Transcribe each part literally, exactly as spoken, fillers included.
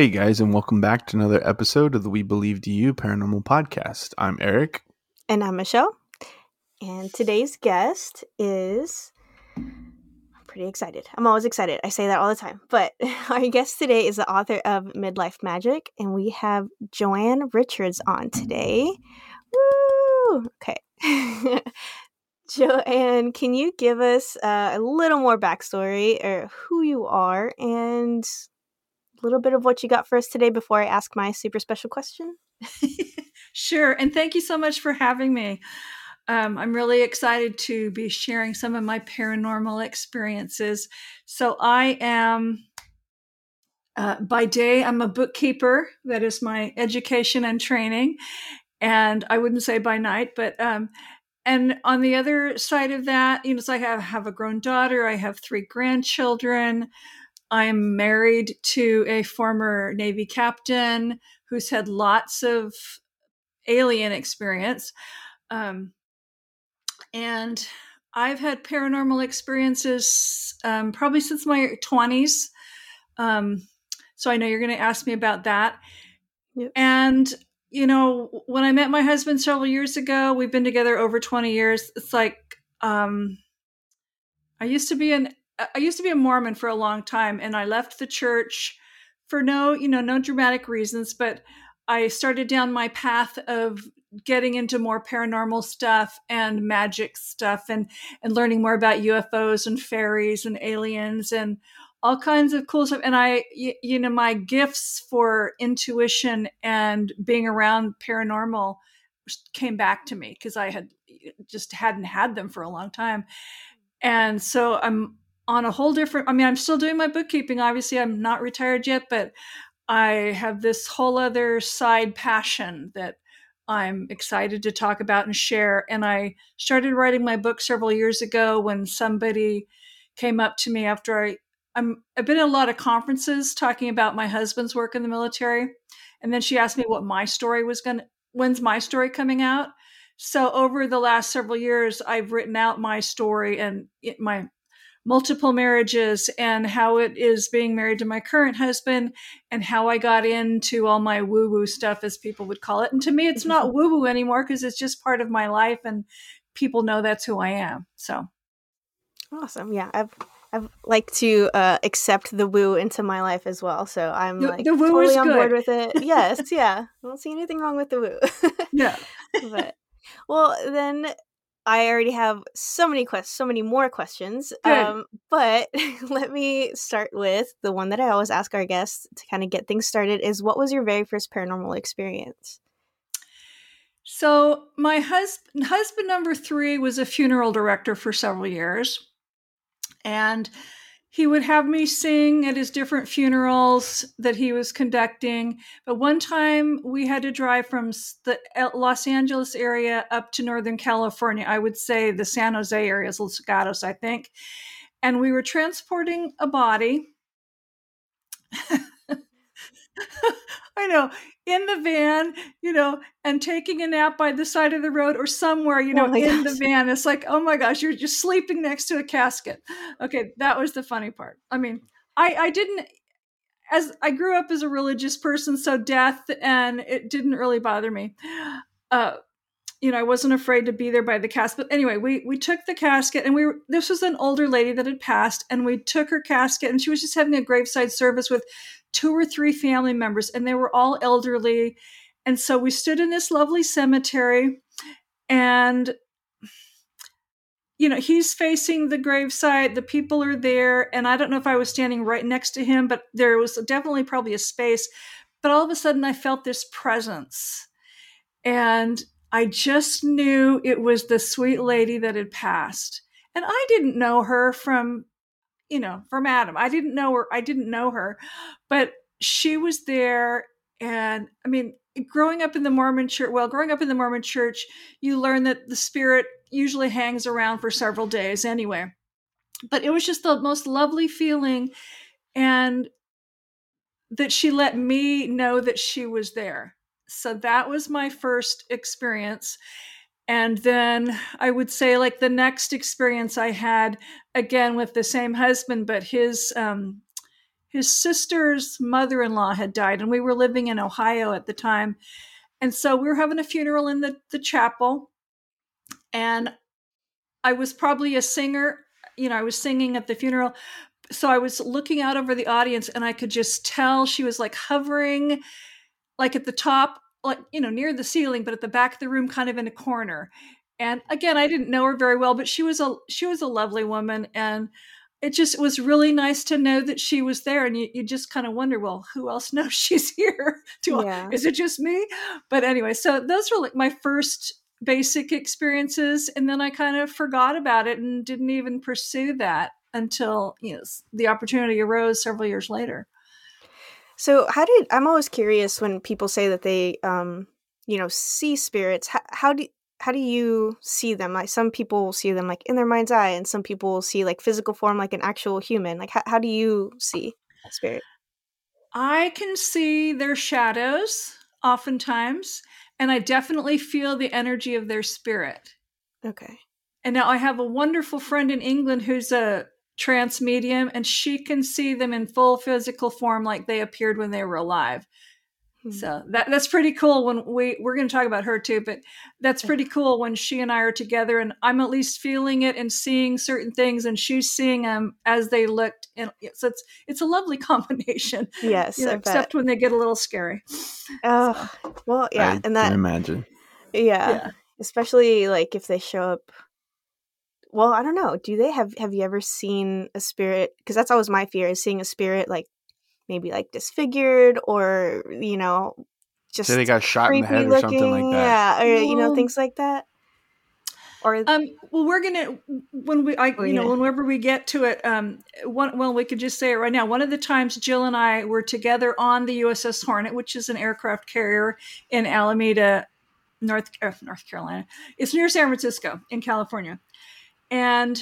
Hey guys, and welcome back to another episode of the We Believe to You Paranormal Podcast. I'm Eric. And I'm Michelle. And today's guest is... I'm pretty excited. I'm always excited. I say that all the time. But our guest today is the author of Midlife Magic, and we have Joanne Richards on today. Woo! Okay. Joanne, can you give us uh, a little more backstory or who you are and... little bit of what you got for us today before I ask my super special question? Sure. And thank you so much for having me. Um, I'm really excited to be sharing some of my paranormal experiences. So I am, uh, by day, I'm a bookkeeper. That is my education and training. And I wouldn't say by night, but um, and on the other side of that, you know, so I have, have a grown daughter. I have three grandchildren. I'm married to a former Navy captain who's had lots of alien experience. Um, and I've had paranormal experiences um, probably since my twenties. Um, so I know you're going to ask me about that. Yep. And, you know, when I met my husband several years ago, we've been together over twenty years. It's like um, I used to be an I used to be a Mormon for a long time, and I left the church for no, you know, no dramatic reasons, but I started down my path of getting into more paranormal stuff and magic stuff and, and learning more about U F Os and fairies and aliens and all kinds of cool stuff. And I, you know, my gifts for intuition and being around paranormal came back to me because I had just hadn't had them for a long time. And so I'm, on a whole different, I mean, I'm still doing my bookkeeping. Obviously, I'm not retired yet, but I have this whole other side passion that I'm excited to talk about and share. And I started writing my book several years ago when somebody came up to me after I, I'm, I've been at a lot of conferences talking about my husband's work in the military. And then she asked me what my story was going to, when's my story coming out? So over the last several years, I've written out my story and it, my multiple marriages and how it is being married to my current husband and how I got into all my woo-woo stuff, as people would call it. And to me, it's not woo-woo anymore because it's just part of my life and people know that's who I am. So. Awesome. Yeah. I've, I've liked to uh, accept the woo into my life as well. So I'm the, like the woo totally is on good. Board with it. Yes. Yeah. I don't see anything wrong with the woo. Yeah. But, well, then I already have so many questions, so many more questions, um, but let me start with the one that I always ask our guests to kind of get things started is what was your very first paranormal experience? So my husband, husband number three was a funeral director for several years, and he would have me sing at his different funerals that he was conducting. But one time we had to drive from the Los Angeles area up to Northern California. I would say the San Jose area is Los Gatos, I think. And we were transporting a body. I know, in the van, you know, and taking a nap by the side of the road or somewhere, you know, oh in gosh. the van. It's like, oh my gosh, you're just sleeping next to a casket. Okay, that was the funny part. I mean, I, I didn't, as I grew up as a religious person, so death, and it didn't really bother me. Uh, you know, I wasn't afraid to be there by the casket. But anyway, we we took the casket, and we were, this was an older lady that had passed, and we took her casket, and she was just having a graveside service with two or three family members, and they were all elderly. And so we stood in this lovely cemetery, and, you know, he's facing the gravesite. The people are there. And I don't know if I was standing right next to him, but there was definitely probably a space. But all of a sudden I felt this presence, and I just knew it was the sweet lady that had passed. And I didn't know her from you know, from Adam. I didn't know her. I didn't know her, but she was there. And I mean, growing up in the Mormon church, well, growing up in the Mormon church, you learn that the spirit usually hangs around for several days anyway, but it was just the most lovely feeling. And that she let me know that she was there. So that was my first experience. And then I would say like the next experience I had again with the same husband, but his um, his sister's mother-in-law had died, and we were living in Ohio at the time. And so we were having a funeral in the, the chapel, and I was probably a singer. You know, I was singing at the funeral. So I was looking out over the audience, and I could just tell she was like hovering, like at the top, like, you know, near the ceiling, but at the back of the room, kind of in a corner. And again, I didn't know her very well, but she was a, she was a lovely woman. And it just was really nice to know that she was there. And you, you just kind of wonder, well, who else knows she's here? Do yeah. I, is it just me? But anyway, so those were like my first basic experiences. And then I kind of forgot about it and didn't even pursue that until, you know, the opportunity arose several years later. So how did, I'm always curious when people say that they, um, you know, see spirits, how, how do How do you see them? Like, some people will see them like in their mind's eye, and some people will see like physical form, like an actual human. Like, how, how do you see spirit? I can see their shadows oftentimes, and I definitely feel the energy of their spirit. Okay. And now I have a wonderful friend in England who's a trance medium, and she can see them in full physical form, like they appeared when they were alive. So that that's pretty cool when we, we're going to talk about her too, but that's pretty cool when she and I are together and I'm at least feeling it and seeing certain things and she's seeing them as they looked. And so it's, it's a lovely combination. Yes. You know, except bet. when they get a little scary. Oh, so. well, yeah. I and that, imagine. Yeah, yeah. Especially like if they show up. Well, I don't know. Do they have, have you ever seen a spirit? Cause that's always my fear, is seeing a spirit, like, maybe like disfigured or, you know, just say they got shot in the head looking, or something like that. Yeah, or, well, you know, things like that. Or um, well, we're gonna when we, I, oh, you yeah. know, whenever we get to it, um, one, well, we could just say it right now. One of the times Jill and I were together on the U S S Hornet, which is an aircraft carrier in Alameda, North uh, North Carolina. It's near San Francisco in California, and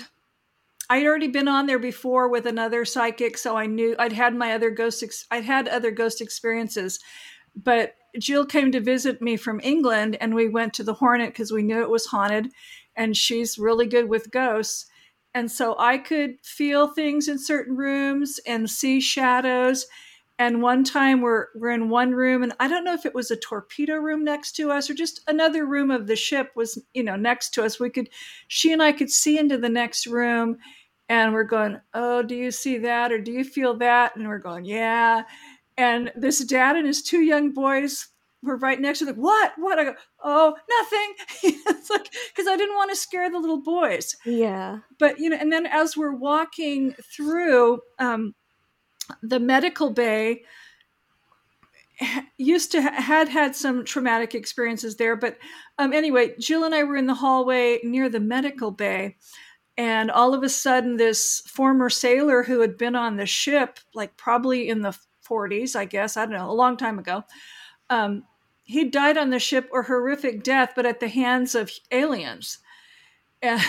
I'd already been on there before with another psychic, so I knew I'd had my other ghost. Ex- I'd had other ghost experiences, but Jill came to visit me from England, and we went to the Hornet because we knew it was haunted, and she's really good with ghosts, and so I could feel things in certain rooms and see shadows. And one time we're we're in one room, and I don't know if it was a torpedo room next to us or just another room of the ship was, you know, next to us. We could, she and I could see into the next room. And we're going, oh, do you see that? Or do you feel that? And we're going, yeah. And this dad and his two young boys were right next to them. What? What? I go, oh, nothing. It's like, because I didn't want to scare the little boys. Yeah. But, you know, and then as we're walking through um, the medical bay, used to had had some traumatic experiences there. But um, anyway, Jill and I were in the hallway near the medical bay. And all of a sudden, this former sailor who had been on the ship, like probably in the forties, I guess, I don't know, a long time ago, um, he died on the ship or horrific death, but at the hands of aliens. And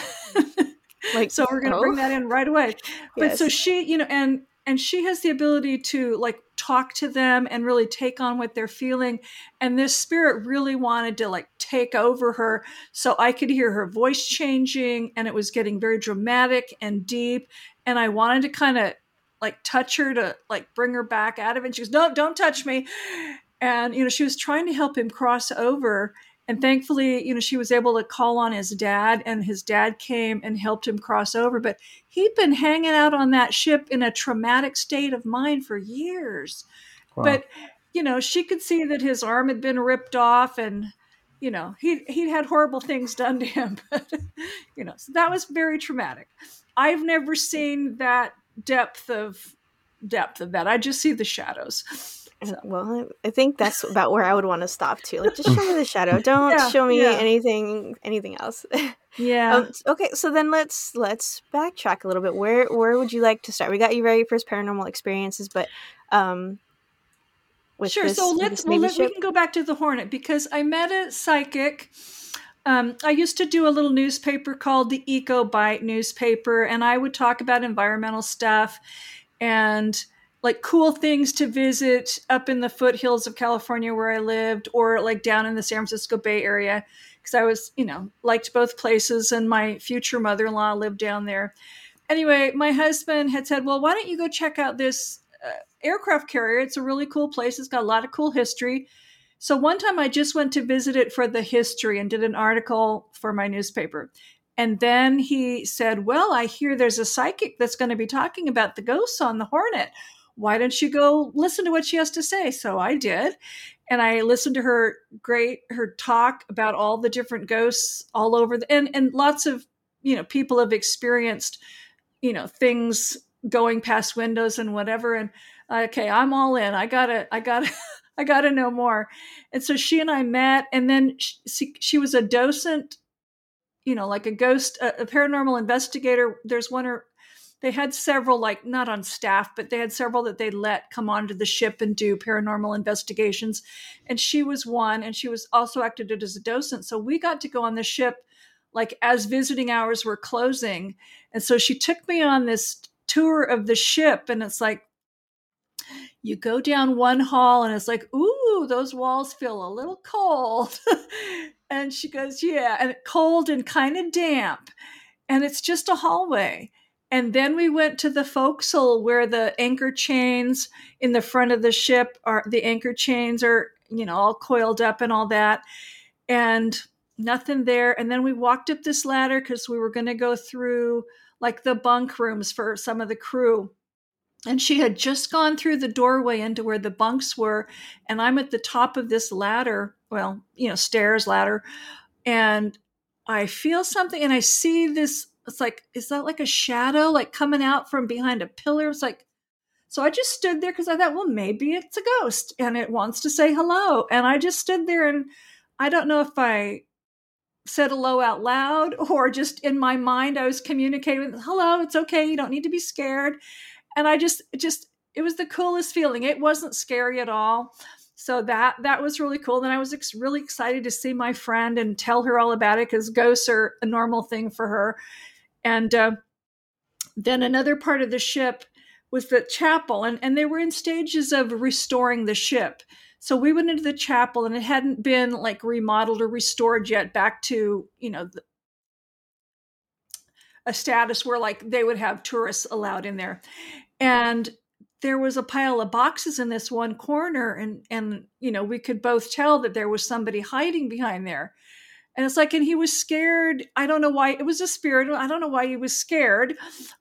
like, so we're going to oh. bring that in right away. But yes. So she, you know, and and she has the ability to like talk to them and really take on what they're feeling. And this spirit really wanted to like take over her. So I could hear her voice changing, and it was getting very dramatic and deep. And I wanted to kind of like touch her to like bring her back out of it. And she goes, no, don't touch me. And, you know, she was trying to help him cross over. And thankfully, you know, she was able to call on his dad, and his dad came and helped him cross over. But he'd been hanging out on that ship in a traumatic state of mind for years. Wow. But, you know, she could see that his arm had been ripped off, and, you know, he he had horrible things done to him. But, you know, so that was very traumatic. I've never seen that depth of depth of that. I just see the shadows. So. Well, I think that's about where I would want to stop too. Like, just show me the shadow. Don't yeah, show me yeah. anything anything else. Yeah. Um, okay, so then let's let's backtrack a little bit. Where where would you like to start? We got your very first paranormal experiences, but um with Sure, this, so let's well, let, we can go back to the Hornet, because I met a psychic. Um, I used to do a little newspaper called the Eco Byte newspaper, and I would talk about environmental stuff and like cool things to visit up in the foothills of California where I lived, or like down in the San Francisco Bay Area, because I was, you know, liked both places, and my future mother-in-law lived down there. Anyway, my husband had said, well, why don't you go check out this uh, aircraft carrier. It's a really cool place. It's got a lot of cool history. So one time I just went to visit it for the history and did an article for my newspaper. And then he said, well, I hear there's a psychic that's going to be talking about the ghosts on the Hornet. Why don't you go listen to what she has to say? So I did. And I listened to her great, her talk about all the different ghosts all over. The, and, and lots of, you know, people have experienced, you know, things going past windows and whatever. And okay, I'm all in. I gotta, I gotta, I gotta know more. And so she and I met, and then she, she was a docent, you know, like a ghost, a, a paranormal investigator. There's one, or they had several, like not on staff, but they had several that they let come onto the ship and do paranormal investigations. And she was one, and she was also acted as a docent. So we got to go on the ship, like as visiting hours were closing. And so she took me on this tour of the ship, and it's like, you go down one hall and it's like, ooh, those walls feel a little cold. And she goes, yeah, and cold and kind of damp. And it's just a hallway. And then we went to the forecastle where the anchor chains in the front of the ship are, the anchor chains are, you know, all coiled up and all that. And nothing there. And then we walked up this ladder because we were going to go through like the bunk rooms for some of the crew. And she had just gone through the doorway into where the bunks were. And I'm at the top of this ladder, well, you know, stairs, ladder. And I feel something, and I see this, it's like, is that like a shadow, like coming out from behind a pillar? It's like, so I just stood there because I thought, well, maybe it's a ghost and it wants to say hello. And I just stood there, and I don't know if I said hello out loud or just in my mind, I was communicating with, hello, it's okay. You don't need to be scared. And I just, just, it was the coolest feeling. It wasn't scary at all. So that, that was really cool. Then I was ex- really excited to see my friend and tell her all about it, because ghosts are a normal thing for her. And uh, then another part of the ship was the chapel, and, and they were in stages of restoring the ship. So we went into the chapel, and it hadn't been like remodeled or restored yet back to, you know, the, a status where like they would have tourists allowed in there. And there was a pile of boxes in this one corner. And, and, you know, we could both tell that there was somebody hiding behind there. And it's like, and he was scared. I don't know why. It was a spirit. I don't know why he was scared.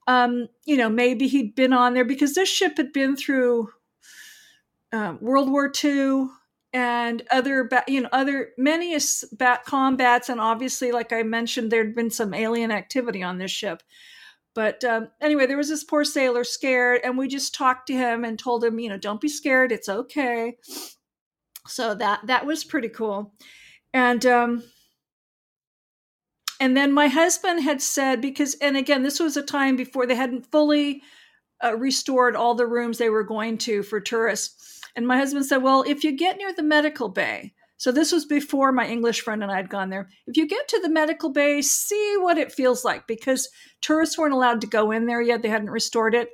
Um, you know, maybe he'd been on there because this ship had been through Um, World War Two and other, ba- you know, other many bat combats. And obviously, like I mentioned, there'd been some alien activity on this ship. But um, anyway, there was this poor sailor scared, and we just talked to him and told him, you know, don't be scared. It's okay. So that, that was pretty cool. And, um, and then my husband had said, because, and again, this was a time before they hadn't fully Uh, restored all the rooms they were going to for tourists. And my husband said, well, if you get near the medical bay, so this was before my English friend and I had gone there. If you get to the medical bay, see what it feels like, because tourists weren't allowed to go in there yet. They hadn't restored it.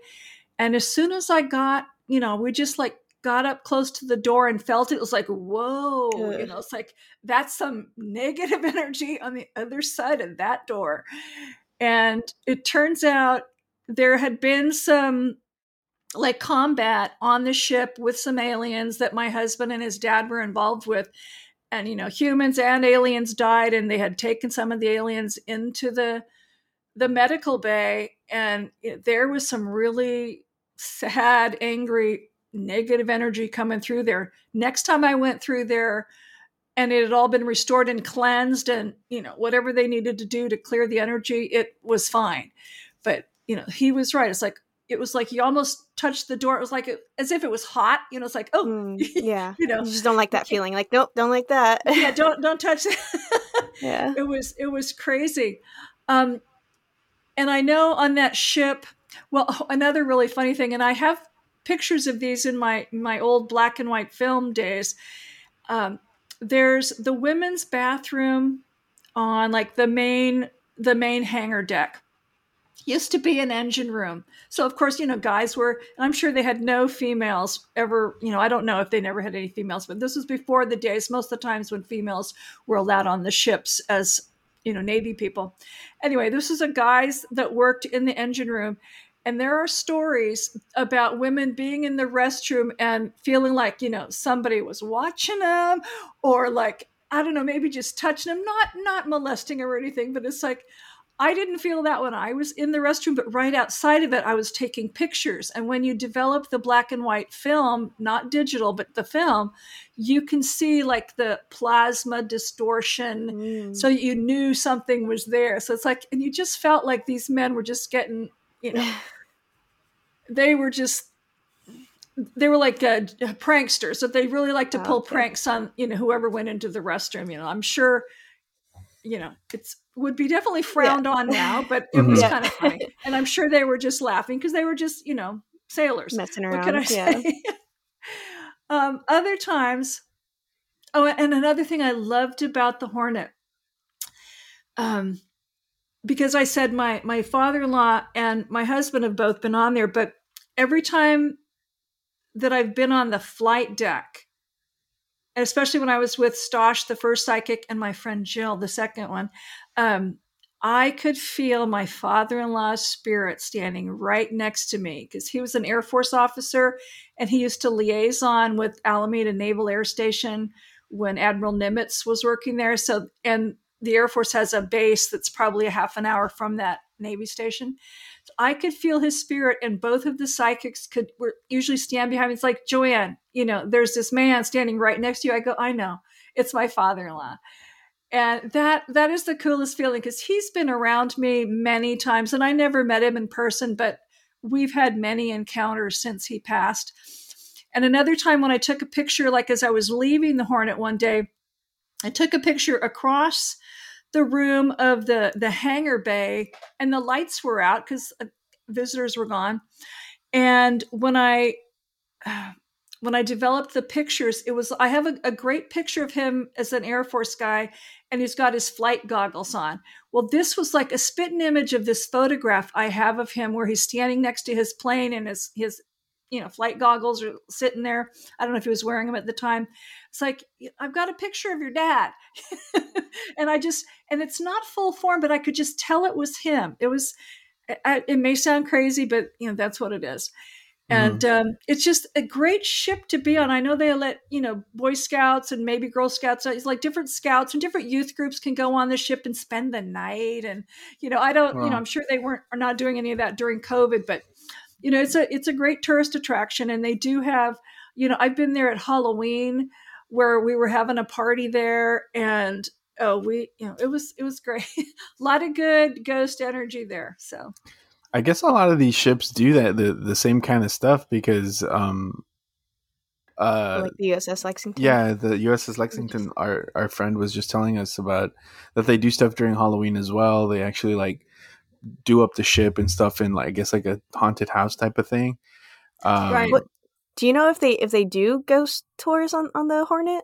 And as soon as I got, you know, we just like got up close to the door and felt it. It was like, whoa, Good. You know, it's like, that's some negative energy on the other side of that door. And it turns out there had been some like combat on the ship with some aliens that my husband and his dad were involved with. And, you know, humans and aliens died, and they had taken some of the aliens into the, the medical bay. And it, there was some really sad, angry, negative energy coming through there. Next time I went through there, and it had all been restored and cleansed, and, you know, whatever they needed to do to clear the energy, it was fine. But you know, he was right. It's like, it was like, you almost touched the door. It was like, it, as if it was hot, you know, it's like, oh, mm, yeah, you know, you just don't like that feeling. Like, nope, don't like that. yeah. Don't, don't touch that. yeah. It was, it was crazy. Um, and I know on that ship, well, another really funny thing, and I have pictures of these in my, my old black and white film days. Um, there's the women's bathroom on like the main, the main hangar deck. Used to be an engine room. So, of course, you know, guys were, and I'm sure they had no females ever, you know, I don't know if they never had any females, but this was before the days, most of the times when females were allowed on the ships as, you know, Navy people. Anyway, this is a guys that worked in the engine room. And there are stories about women being in the restroom and feeling like, you know, somebody was watching them, or like, I don't know, maybe just touching them, not, not molesting or anything, but it's like, I didn't feel that when I was in the restroom, but right outside of it, I was taking pictures. And when you develop the black and white film, not digital, but the film, you can see like the plasma distortion. Mm. So you knew something was there. So it's like, and you just felt like these men were just getting, you know, they were just, they were like a, a prankster. So they really like to pull okay. pranks on, you know, whoever went into the restroom, you know, I'm sure, you know, it's, would be definitely frowned yeah. on now, but it was yeah. kind of funny. And I'm sure they were just laughing because they were just, you know, sailors. Messing around. What can I say? Yeah. um, other times, oh, and another thing I loved about the Hornet, um, because I said my, my father-in-law and my husband have both been on there, but every time that I've been on the flight deck, and especially when I was with Stosh, the first psychic, and my friend Jill, the second one, um, I could feel my father-in-law's spirit standing right next to me because he was an Air Force officer and he used to liaison with Alameda Naval Air Station when Admiral Nimitz was working there. So, and the Air Force has a base that's probably a half an hour from that Navy station. So I could feel his spirit, and both of the psychics could were usually stand behind me. It's like, Joanne, you know, there's this man standing right next to you. I go, I know, it's my father-in-law. And that that is the coolest feeling because he's been around me many times and I never met him in person, but we've had many encounters since he passed. And another time when I took a picture, like as I was leaving the Hornet one day, I took a picture across the room of the, the hangar bay and the lights were out because visitors were gone. And when I... Uh, When I developed the pictures, it was, I have a, a great picture of him as an Air Force guy, and he's got his flight goggles on. Well, this was like a spitting image of this photograph I have of him where he's standing next to his plane and his, his, you know, flight goggles are sitting there. I don't know if he was wearing them at the time. It's like, I've got a picture of your dad. And I just, and it's not full form, but I could just tell it was him. It was, it may sound crazy, but you know, that's what it is. And mm-hmm. um, it's just a great ship to be on. I know they let, you know, Boy Scouts and maybe Girl Scouts. It's like different scouts and different youth groups can go on the ship and spend the night. And, you know, I don't, wow. you know, I'm sure they weren't, are not doing any of that during COVID, but, you know, it's a, it's a great tourist attraction. And they do have, you know, I've been there at Halloween where we were having a party there and, oh, we, you know, it was, it was great. A lot of good ghost energy there. So. I guess a lot of these ships do that, the, the same kind of stuff because, um, uh, like the U S S Lexington. Yeah, the U S S Lexington. Our our friend was just telling us about that they do stuff during Halloween as well. They actually like do up the ship and stuff in like I guess like a haunted house type of thing. Um, right. What, do you know if they if they do ghost tours on, on the Hornet?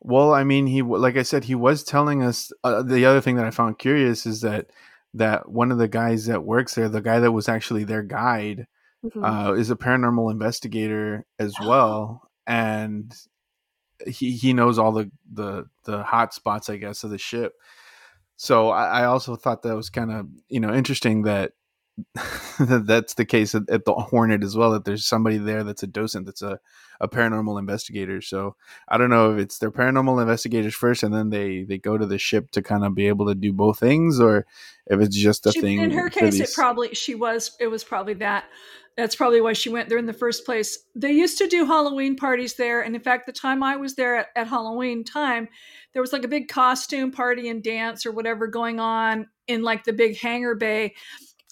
Well, I mean, he like I said, he was telling us uh, the other thing that I found curious is that. that one of the guys that works there, the guy that was actually their guide, mm-hmm. uh, is a paranormal investigator as well. And he, he knows all the, the, the hot spots, I guess, of the ship. So I, I also thought that was kind of, you know, interesting that that's the case at, at the Hornet as well, that there's somebody there that's a docent, that's a, a paranormal investigator. So I don't know if it's their paranormal investigators first and then they they go to the ship to kind of be able to do both things, or if it's just a she, thing in her case these... it probably she was it was probably that that's probably why she went there in the first place. They used to do Halloween parties there, and in fact the time I was there at, at Halloween time, there was like a big costume party and dance or whatever going on in like the big hangar bay.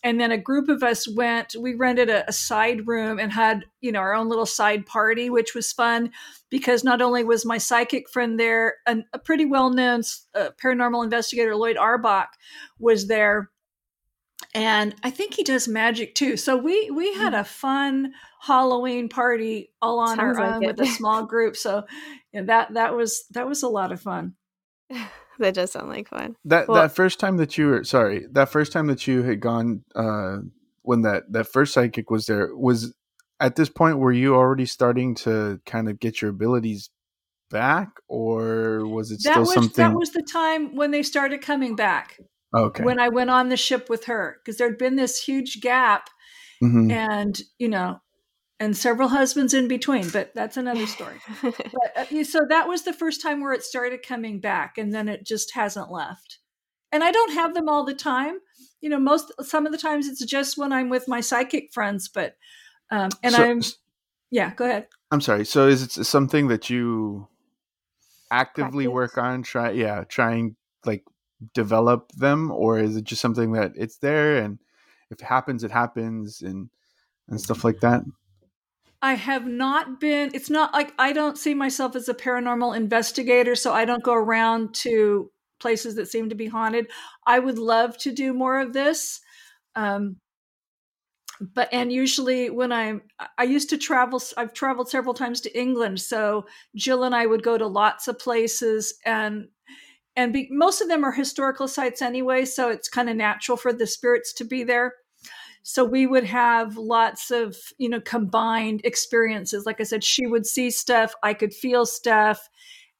And then a group of us went, we rented a, a side room and had, you know, our own little side party, which was fun because not only was my psychic friend there, an, a pretty well-known uh, paranormal investigator, Lloyd Arbach, was there. And I think he does magic too. So we we had a fun Halloween party all on Sounds our like own it. With a small group. So you know, that that was that was a lot of fun. That does sound like fun. That well, that first time that you were sorry, that first time that you had gone, uh, when that, that first psychic was there, was at this point were you already starting to kind of get your abilities back, or was it that still was, something? That was the time when they started coming back. Okay. When I went on the ship with her, because there'd been this huge gap Mm-hmm. And, you know, and several husbands in between, but that's another story. But, uh, so that was the first time where it started coming back, and then it just hasn't left. And I don't have them all the time. You know, most, some of the times it's just when I'm with my psychic friends, but, um, and so, I'm, yeah, go ahead. I'm sorry. So is it something that you actively practice, work on, try, yeah, trying like develop them, or is it just something that it's there and if it happens, it happens and, and stuff like that? I have not been, it's not like, I don't see myself as a paranormal investigator, so I don't go around to places that seem to be haunted. I would love to do more of this. Um, but, and usually when I'm, I used to travel, I've traveled several times to England. So Jill and I would go to lots of places, and, and be, most of them are historical sites anyway. So it's kind of natural for the spirits to be there. So we would have lots of, you know, combined experiences. Like I said, she would see stuff, I could feel stuff.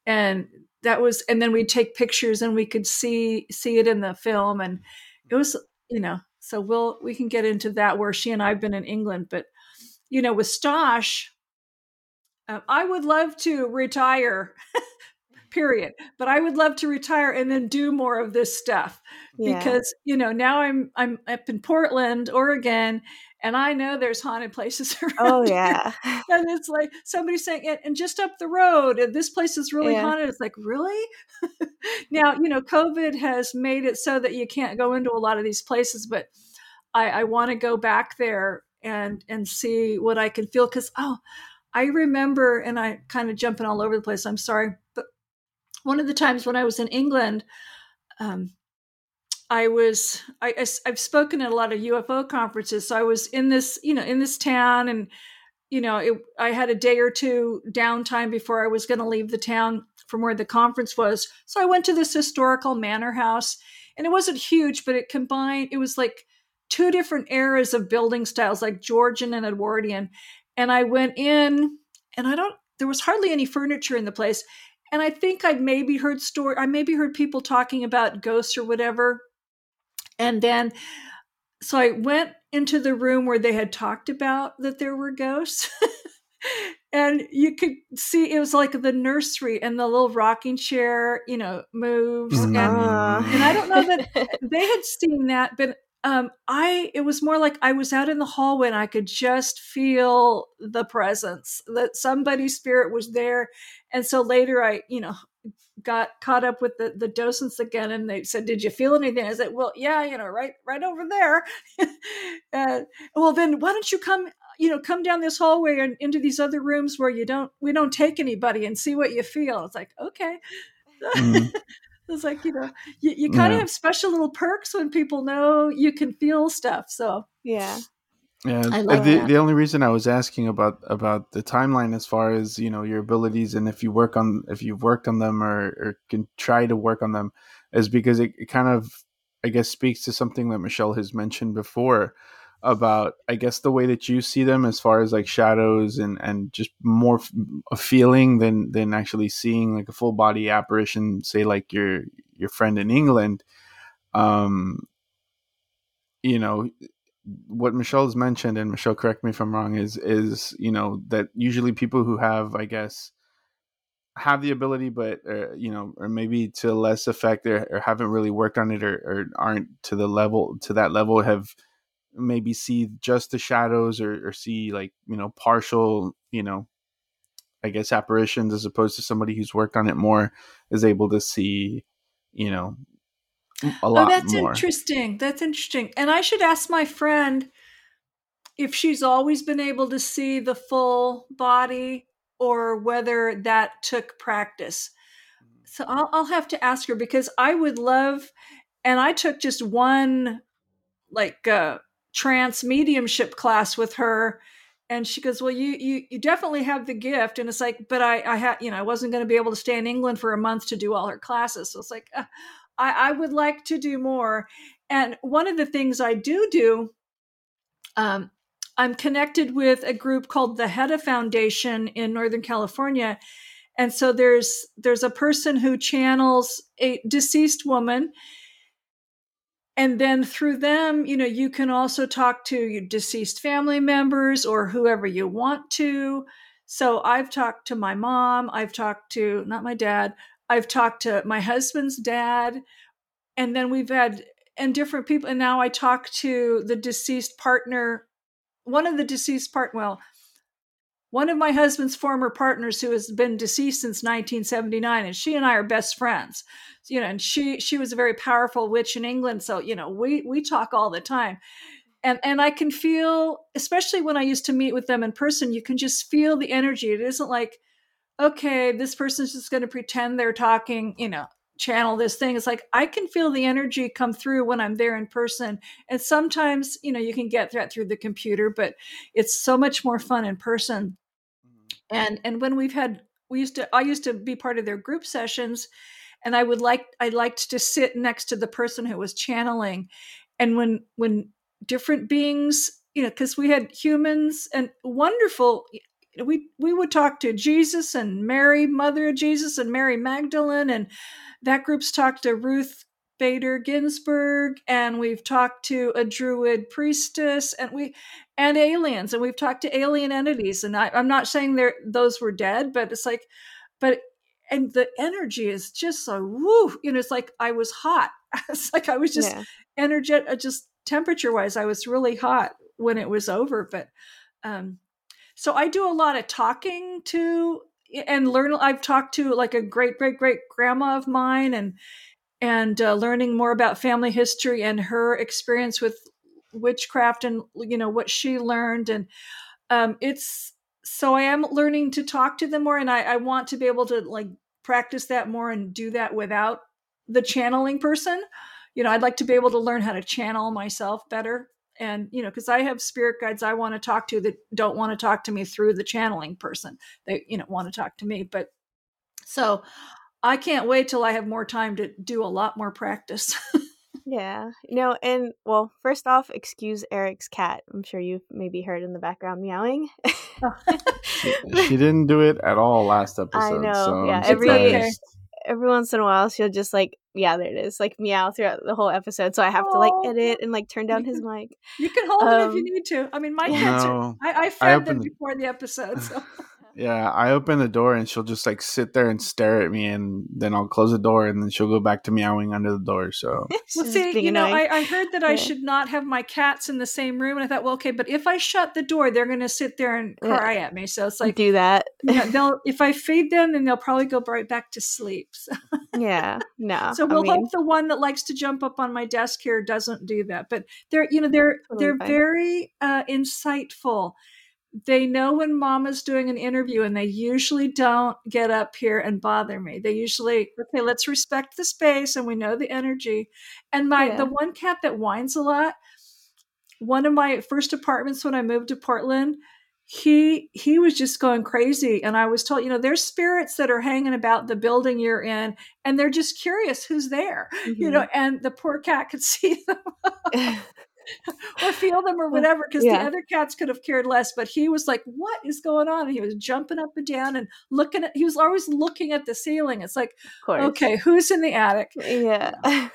And that was, and then we'd take pictures and we could see, see it in the film. And it was, you know, so we'll, we can get into that where she and I've been in England, but, you know, with Stosh, uh, I would love to retire period, but I would love to retire and then do more of this stuff, yeah. Because, you know, now I'm, I'm up in Portland, Oregon, and I know there's haunted places around. Oh yeah. Here. And it's like somebody saying it, and just up the road, and this place is really yeah. haunted. It's like, really? Now, you know, COVID has made it so that you can't go into a lot of these places, but I, I want to go back there and, and see what I can feel. Cause, oh, I remember, and I kind of jumping all over the place, I'm sorry, but one of the times when I was in England, um, I was, I, I, I've spoken at a lot of U F O conferences. So I was in this, you know, in this town, and, you know, it, I had a day or two downtime before I was going to leave the town from where the conference was. So I went to this historical manor house, and it wasn't huge, but it combined, it was like two different eras of building styles, like Georgian and Edwardian. And I went in, and I don't, there was hardly any furniture in the place. And I think I'd maybe heard story. I maybe heard people talking about ghosts or whatever. And then, so I went into the room where they had talked about that there were ghosts. And you could see, it was like the nursery, and the little rocking chair, you know, moves. Mm-hmm. And, and I don't know that they had seen that, but um, I, it was more like I was out in the hallway and I could just feel the presence, that somebody's spirit was there. And so later I, you know, got caught up with the, the docents again, and they said, did you feel anything? I said, well, yeah, you know, right, right over there. uh, well, then why don't you come, you know, come down this hallway and into these other rooms where you don't, we don't take anybody, and see what you feel. It's like, okay. Mm-hmm. It's like, you know, you, you kind yeah. of have special little perks when people know you can feel stuff. So, yeah. Yeah. I love the, that. The only reason I was asking about, about the timeline, as far as, you know, your abilities and if you work on, if you've worked on them, or, or can try to work on them, is because it, it kind of, I guess, speaks to something that Michelle has mentioned before about, I guess, the way that you see them as far as like shadows and, and just more f- a feeling than, than actually seeing like a full body apparition, say like your, your friend in England. Um, you know, what Michelle's mentioned, and Michelle, correct me if I'm wrong, is, is, you know, that usually people who have, I guess, have the ability, but, uh, you know, or maybe to less effect, or, or haven't really worked on it, or, or aren't to the level, to that level, have, maybe see just the shadows, or, or see like, you know, partial, you know, I guess apparitions, as opposed to somebody who's worked on it more is able to see, you know, a lot more. Oh, that's interesting. That's interesting. And I should ask my friend if she's always been able to see the full body, or whether that took practice. So I'll, I'll have to ask her, because I would love, and I took just one, like, uh, trance mediumship class with her, and she goes, well, you you you definitely have the gift. And it's like, but I I had, you know, I wasn't going to be able to stay in England for a month to do all her classes. So it's like, uh, I I would like to do more. And one of the things I do do, um, I'm connected with a group called the Hedda Foundation in Northern California, and so there's there's a person who channels a deceased woman. And then through them, you know, you can also talk to your deceased family members or whoever you want to. So I've talked to my mom. I've talked to, not my dad. I've talked to my husband's dad. And then we've had, and different people. And now I talk to the deceased partner, one of the deceased part, well, one of my husband's former partners who has been deceased since nineteen seventy-nine, and she and I are best friends, you know, and she, she was a very powerful witch in England. So, you know, we, we talk all the time, and, and I can feel, especially when I used to meet with them in person, you can just feel the energy. It isn't like, okay, this person's just going to pretend they're talking, you know, channel this thing. It's like, I can feel the energy come through when I'm there in person. And sometimes, you know, you can get that through the computer, but it's so much more fun in person. And and when we've had, we used to, I used to be part of their group sessions, and I would like, I liked to sit next to the person who was channeling. And when, when different beings, you know, because we had humans and wonderful, we, we would talk to Jesus and Mary, Mother of Jesus, and Mary Magdalene. And that group's talked to Ruth Bader Ginsburg, and we've talked to a Druid priestess, and we, and aliens, and we've talked to alien entities. And I, I'm not saying they're, those were dead, but it's like, but, and the energy is just so, woo, you know, it's like I was hot. It's like I was just yeah. energetic, just temperature wise, I was really hot when it was over. But, um, so I do a lot of talking to and learn. I've talked to like a great, great, great grandma of mine, and and uh, learning more about family history and her experience with witchcraft and, you know, what she learned. And um, it's, so I am learning to talk to them more, and I, I want to be able to like practice that more and do that without the channeling person. You know, I'd like to be able to learn how to channel myself better. And, you know, because I have spirit guides I want to talk to that don't want to talk to me through the channeling person. They, you know, want to talk to me. But so I can't wait till I have more time to do a lot more practice. Yeah. You know, and well, first off, excuse Eric's cat. I'm sure you've maybe heard in the background meowing. she, she didn't do it at all last episode. I know. So yeah. Every, okay. every once in a while, she'll just like, yeah, there it is, like meow throughout the whole episode. So I have Aww. to like edit and like turn down his mic. You can hold um, it if you need to. I mean, my cats, no, I, I fed I them the, before the episode. So. Yeah, I open the door and she'll just like sit there and stare at me, and then I'll close the door and then she'll go back to meowing under the door. So well, see, you know, I, I heard that yeah. I should not have my cats in the same room, and I thought, well, okay, but if I shut the door, they're going to sit there and cry yeah. at me. So it's like do that. Yeah, they'll if I feed them, then they'll probably go right back to sleep. So. Yeah, no. So we'll I mean, hope the one that likes to jump up on my desk here doesn't do that. But they're, you know, they're they're very uh, insightful. They know when mama's doing an interview, and they usually don't get up here and bother me. They usually, okay, let's respect the space, and we know the energy. And my yeah. the one cat that whines a lot, one of my first apartments when I moved to Portland, he he was just going crazy. And I was told, you know, there's spirits that are hanging about the building you're in, and they're just curious who's there, mm-hmm. you know, and the poor cat could see them. Or feel them or whatever, because yeah. the other cats could have cared less. But he was like, what is going on? And he was jumping up and down and looking at, he was always looking at the ceiling. It's like, okay, who's in the attic? Yeah. Yeah.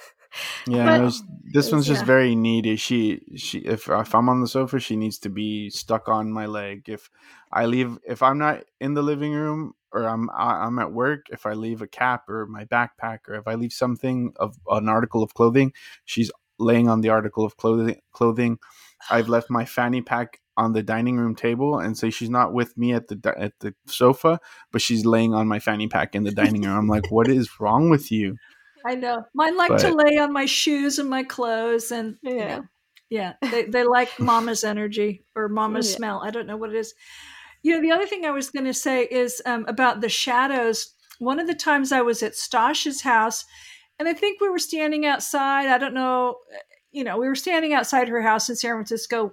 But, was, this one's just yeah. very needy. She, she, if, if I'm on the sofa, she needs to be stuck on my leg. If I leave, if I'm not in the living room, or I'm I'm at work, if I leave a cap or my backpack, or if I leave something of an article of clothing, she's laying on the article of clothing clothing I've left my fanny pack on the dining room table, and so she's not with me at the at the sofa, but she's laying on my fanny pack in the dining room. I'm like, what is wrong with you? I know mine like but, to lay on my shoes and my clothes, and yeah you know, yeah they, they like mama's energy or mama's yeah. smell. I don't know what it is. You know, the other thing I was going to say is um about the shadows. One of the times I was at Stosh's house, and I think we were standing outside. I don't know, you know, we were standing outside her house in San Francisco,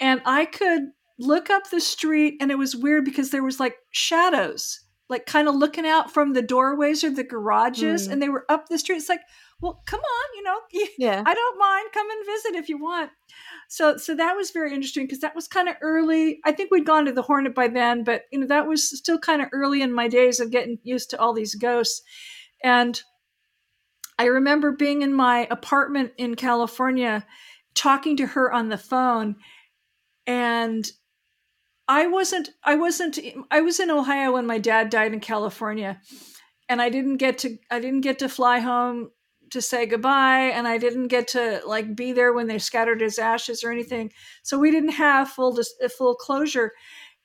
and I could look up the street, and it was weird because there was like shadows, like kind of looking out from the doorways or the garages, mm. and they were up the street. It's like, well, come on, you know, yeah. I don't mind. Come and visit if you want. So, so that was very interesting because that was kind of early. I think we'd gone to the Hornet by then, but you know, that was still kind of early in my days of getting used to all these ghosts. And I remember being in my apartment in California, talking to her on the phone, and I wasn't, I wasn't, I was in Ohio when my dad died in California, and I didn't get to, I didn't get to fly home to say goodbye, and I didn't get to like be there when they scattered his ashes or anything. So we didn't have full, full closure.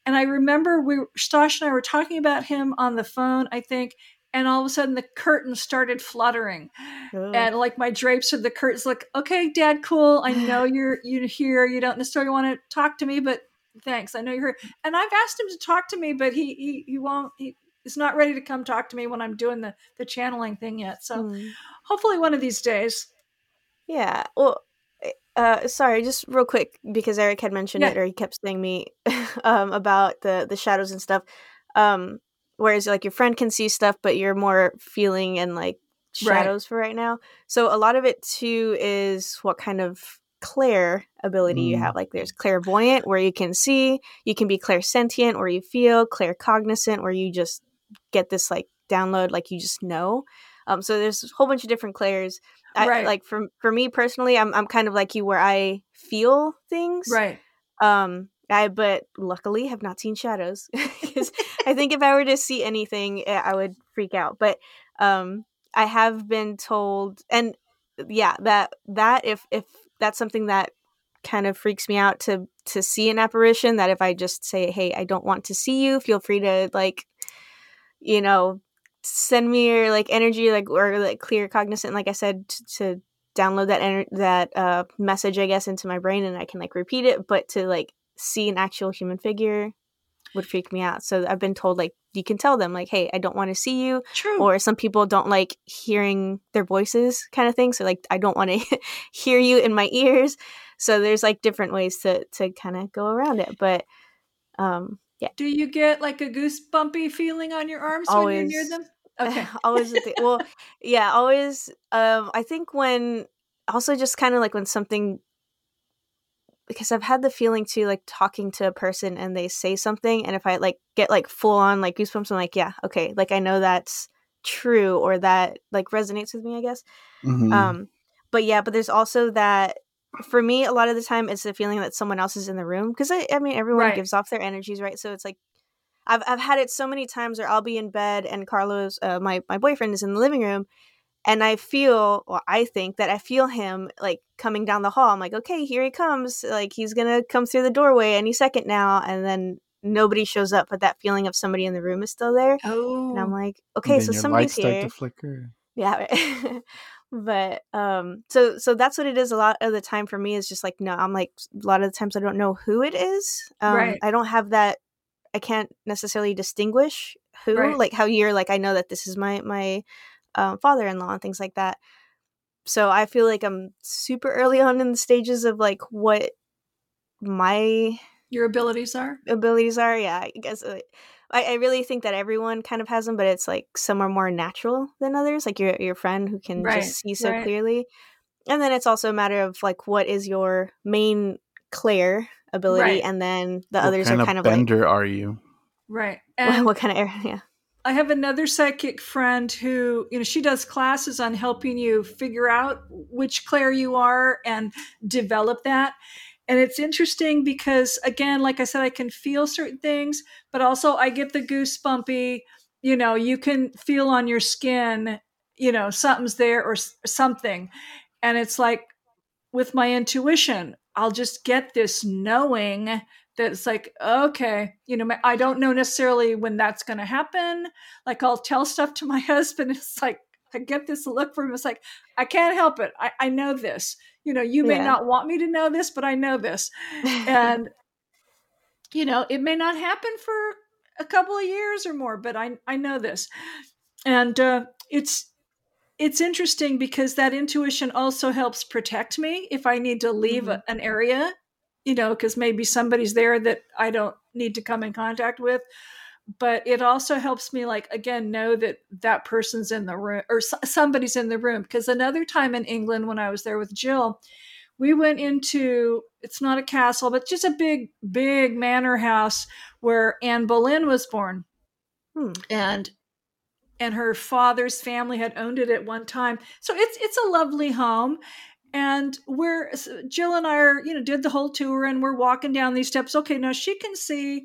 And I remember we, Stosh and I were talking about him on the phone, I think, and all of a sudden the curtain started fluttering. Oh. And like my drapes of the curtains, like, okay, Dad, cool. I know you're, you're here. You don't necessarily want to talk to me, but thanks. I know you're here. And I've asked him to talk to me, but he, he, he won't, he is not ready to come talk to me when I'm doing the, the channeling thing yet. So mm. hopefully one of these days. Yeah. Well, Uh, sorry, just real quick, because Eric had mentioned yeah. it, or he kept saying me um, about the, the shadows and stuff. Um, whereas like your friend can see stuff, but you're more feeling and like shadows right. for right now. So a lot of it too is what kind of clair ability mm. you have. Like there's clairvoyant, where you can see, you can be clairsentient, where you feel, claircognizant, where you just get this like download, like you just know. Um, so there's a whole bunch of different clairs. I, right. Like for for me personally, I'm I'm kind of like you, where I feel things. Right. Um. I but luckily have not seen shadows, because I think if I were to see anything, I would freak out. But um, I have been told, and yeah, that that if if that's something that kind of freaks me out to to see an apparition, that if I just say, hey, I don't want to see you, feel free to like, you know. send me your like energy, like, or like clear cognizant, like I said, t- to download that ener- that uh message, I guess, into my brain, and I can like repeat it. But to like see an actual human figure would freak me out. So I've been told, like, you can tell them, like, hey, I don't want to see you. True. Or some people don't like hearing their voices, kind of thing. So like, I don't want to hear you in my ears. So there's like different ways to to kind of go around it. But um yeah. Do you get like a goosebumpy feeling on your arms always, when you're near them? Okay. always. The, well, yeah, always. Um, I think when also just kind of like when something, because I've had the feeling too, like talking to a person and they say something, and if I like get like full on like goosebumps, I'm like, yeah, okay. Like I know that's true, or that like resonates with me, I guess. Mm-hmm. Um, but yeah, but there's also that. For me, a lot of the time, it's the feeling that someone else is in the room. Because, I, I mean, everyone right. gives off their energies, right? So it's like, I've I've had it so many times where I'll be in bed and Carlos, uh, my, my boyfriend, is in the living room. And I feel, well, I think that I feel him, like, coming down the hall. I'm like, okay, here he comes. Like, he's going to come through the doorway any second now. And then nobody shows up, but that feeling of somebody in the room is still there. Oh. And I'm like, okay, so somebody's here. Your lights start to flicker. Yeah, right. But um so so that's what it is a lot of the time for me, is just like, no, I'm like, a lot of the times I don't know who it is. um right. I don't have that, I can't necessarily distinguish who, right. like how you're like, I know that this is my my um, father-in-law and things like that. So I feel like I'm super early on in the stages of like what my your abilities are abilities are yeah, I guess. Like, I, I really think that everyone kind of has them, but it's like some are more natural than others, like your your friend who can right, just see so right. clearly. And then it's also a matter of like, what is your main clair ability, right. and then the what others kind are kind of, of bender like. Are you right? And what, what kind of air? Yeah, I have another psychic friend who, you know, she does classes on helping you figure out which clair you are and develop that. And it's interesting because, again, like I said, I can feel certain things, but also I get the goosebumpy, you know, you can feel on your skin, you know, something's there or something. And it's like with my intuition, I'll just get this knowing that it's like, okay, you know, I don't know necessarily when that's going to happen. Like I'll tell stuff to my husband. It's like, I get this look from him. It's like, I can't help it. I, I know this. You know, you may yeah. not want me to know this, but I know this. And, you know, it may not happen for a couple of years or more, but I I know this. And uh, it's it's interesting because that intuition also helps protect me if I need to leave mm-hmm. a, an area, you know, because maybe somebody's there that I don't need to come in contact with. But it also helps me, like, again, know that that person's in the room or s- somebody's in the room. Because another time in England, when I was there with Jill, we went into, it's not a castle, but just a big, big manor house where Anne Boleyn was born. Hmm. And and her father's family had owned it at one time. So it's it's a lovely home. And we're, Jill and I are, you know, did the whole tour, and we're walking down these steps. Okay, now she can see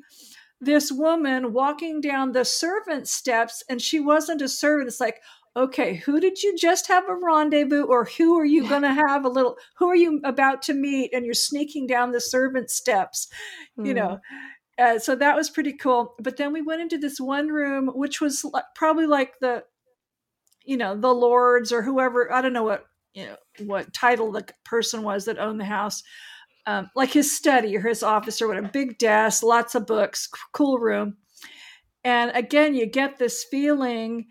this woman walking down the servant steps, and she wasn't a servant. It's like, okay, who did you just have a rendezvous, or who are you going to have a little, who are you about to meet? And you're sneaking down the servant steps, mm. you know? Uh, so that was pretty cool. But then we went into this one room, which was like, probably like the, you know, the lords or whoever, I don't know what, you know, what title the person was that owned the house, um, like his study or his office or whatever, big desk, lots of books, cool room. And again, you get this feeling,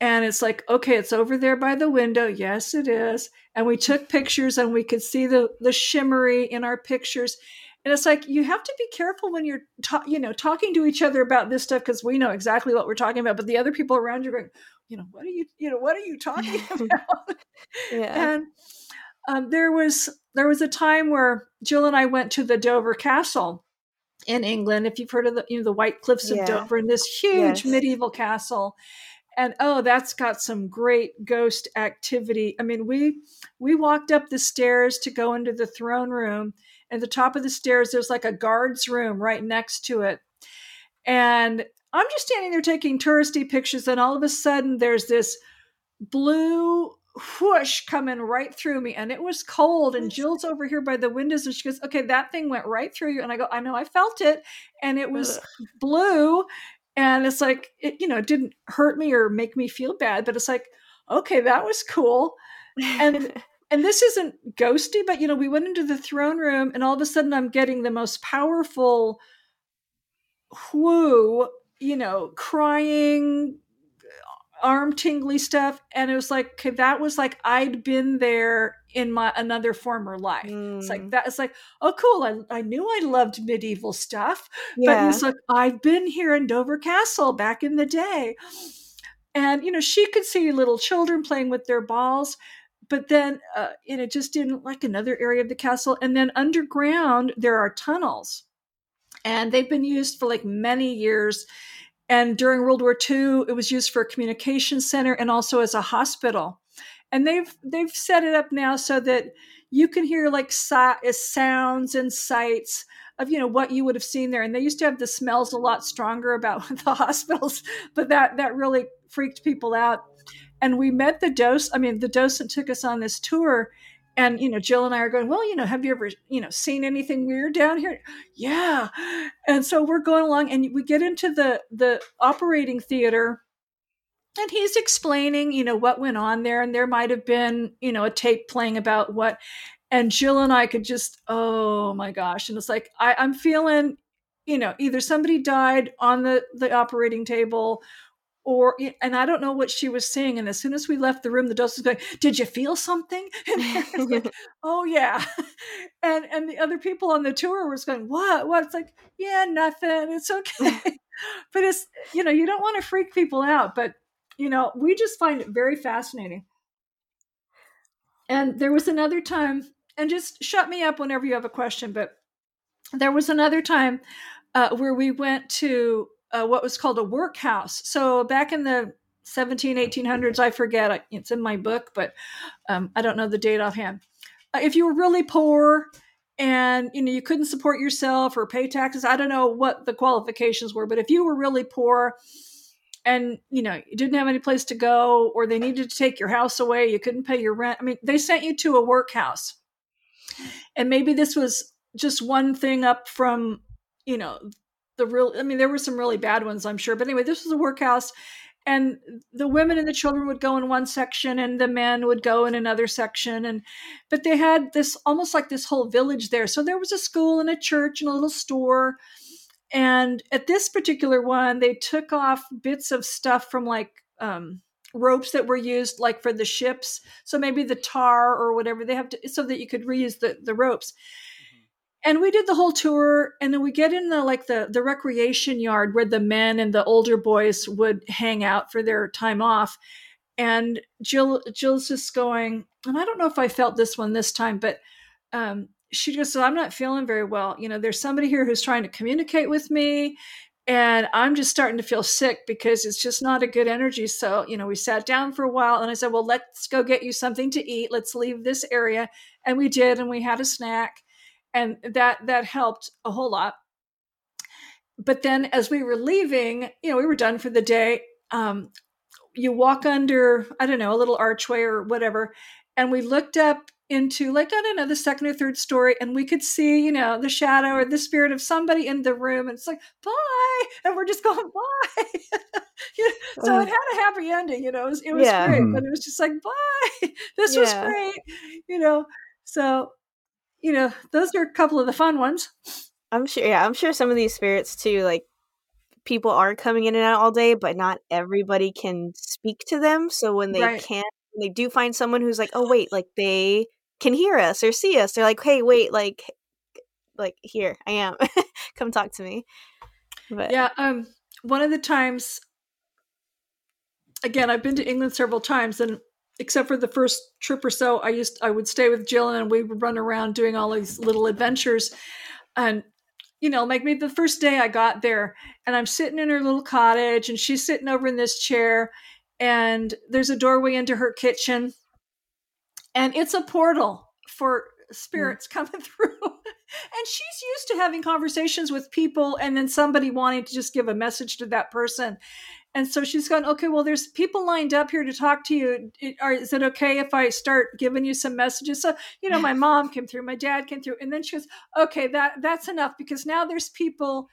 and it's like, okay, it's over there by the window. Yes, it is. And we took pictures, and we could see the, the shimmery in our pictures. And it's like, you have to be careful when you're ta- you know, talking to each other about this stuff, because we know exactly what we're talking about, but the other people around you are going, you know, what are you, you know, what are you talking about? yeah. And um, there was there was a time where Jill and I went to the Dover Castle in England. If you've heard of the, you know, the White Cliffs of yeah. Dover, and this huge yes. medieval castle. And, oh, that's got some great ghost activity. I mean, we we walked up the stairs to go into the throne room. At the top of the stairs, there's like a guard's room right next to it. And I'm just standing there taking touristy pictures. And all of a sudden, there's this blue whoosh coming right through me. And it was cold. And Jill's over here by the windows. And she goes, okay, that thing went right through you. And I go, I know, I felt it. And it was Ugh. blue. And it's like, it, you know, it didn't hurt me or make me feel bad, but it's like, okay, that was cool. And and this isn't ghosty, but, you know, we went into the throne room, and all of a sudden I'm getting the most powerful whoo, you know, crying, arm tingly stuff. And it was like, okay, that was like, I'd been there in my another former life. Mm. It's like that. It's like, oh, cool. I, I knew I loved medieval stuff, yeah. but it's like, I've been here in Dover Castle back in the day. And, you know, she could see little children playing with their balls, but then, uh, and it just didn't like another area of the castle. And then underground, there are tunnels, and they've been used for like many years. And during World War Two, it was used for a communication center and also as a hospital. And they've they've set it up now so that you can hear like si- sounds and sights of, you know, what you would have seen there. And they used to have the smells a lot stronger about the hospitals, but that that really freaked people out. And we met the docent. I mean, the docent took us on this tour. And, you know, Jill and I are going, well, you know, have you ever, you know, seen anything weird down here? Yeah. And so we're going along, and we get into the, the operating theater, and he's explaining, you know, what went on there. And there might've been, you know, a tape playing about what, and Jill and I could just, oh my gosh. And it's like, I, I'm feeling, you know, either somebody died on the, the operating table, or, and I don't know what she was saying. And as soon as we left the room, the doctor was going, did you feel something? And I was like, oh yeah. And and the other people on the tour was going, what, what? It's like, yeah, nothing. It's okay. But it's, you know, you don't want to freak people out, but you know, we just find it very fascinating. And there was another time, and just shut me up whenever you have a question, but there was another time uh, where we went to, Uh, what was called a workhouse. So back in the seventeen, eighteen hundreds, I forget, I, it's in my book, but um, I don't know the date offhand. Uh, if you were really poor and, you know, you couldn't support yourself or pay taxes, I don't know what the qualifications were, but if you were really poor and, you know, you didn't have any place to go, or they needed to take your house away, you couldn't pay your rent. I mean, they sent you to a workhouse. And maybe this was just one thing up from, you know, the real, I mean, there were some really bad ones, I'm sure. But anyway, this was a workhouse, and the women and the children would go in one section, and the men would go in another section. And, but they had this, almost like this whole village there. So there was a school and a church and a little store. And at this particular one, they took off bits of stuff from like um, ropes that were used like for the ships. So maybe the tar or whatever they have to, so that you could reuse the, the ropes. And we did the whole tour, and then we get in the like the, the recreation yard where the men and the older boys would hang out for their time off. And Jill Jill's just going, and I don't know if I felt this one this time, but um, she just said, I'm not feeling very well. You know, there's somebody here who's trying to communicate with me, And I'm just starting to feel sick because it's just not a good energy. So, you know, we sat down for a while and I said, well, let's go get you something to eat. Let's leave this area. And we did. And we had a snack. And that that helped a whole lot. But then as we were leaving, you know, we were done for the day. Um, you walk under, I don't know, a little archway or whatever. And we looked up into, like, I don't know, the second or third story, and we could see, you know, the shadow or the spirit of somebody in the room. And it's like, bye. And we're just going, bye. You know, so uh, it had a happy ending, you know, it was, it was yeah. great, but it was just like, bye, this yeah. was great, you know? So, you know, those are a couple of the fun ones. I'm sure. Yeah. I'm sure some of these spirits too, like, people are coming in and out all day, but not everybody can speak to them. So when they right. can't, they do find someone who's like, oh wait, like they can hear us or see us. They're like, hey, wait, like, like here I am, come talk to me. But yeah, um, one of the times, again, I've been to England several times, and except for the first trip or so, I used I would stay with Jill and we would run around doing all these little adventures, and. You know, like maybe the first day I got there and I'm sitting in her little cottage and she's sitting over in this chair and there's a doorway into her kitchen and it's a portal for spirits mm. coming through. And she's used to having conversations with people and then somebody wanting to just give a message to that person. And so she's going, okay, well, there's people lined up here to talk to you. Is it okay if I start giving you some messages? So, you know, my mom came through, my dad came through. And then she goes, okay, that that's enough, because now there's people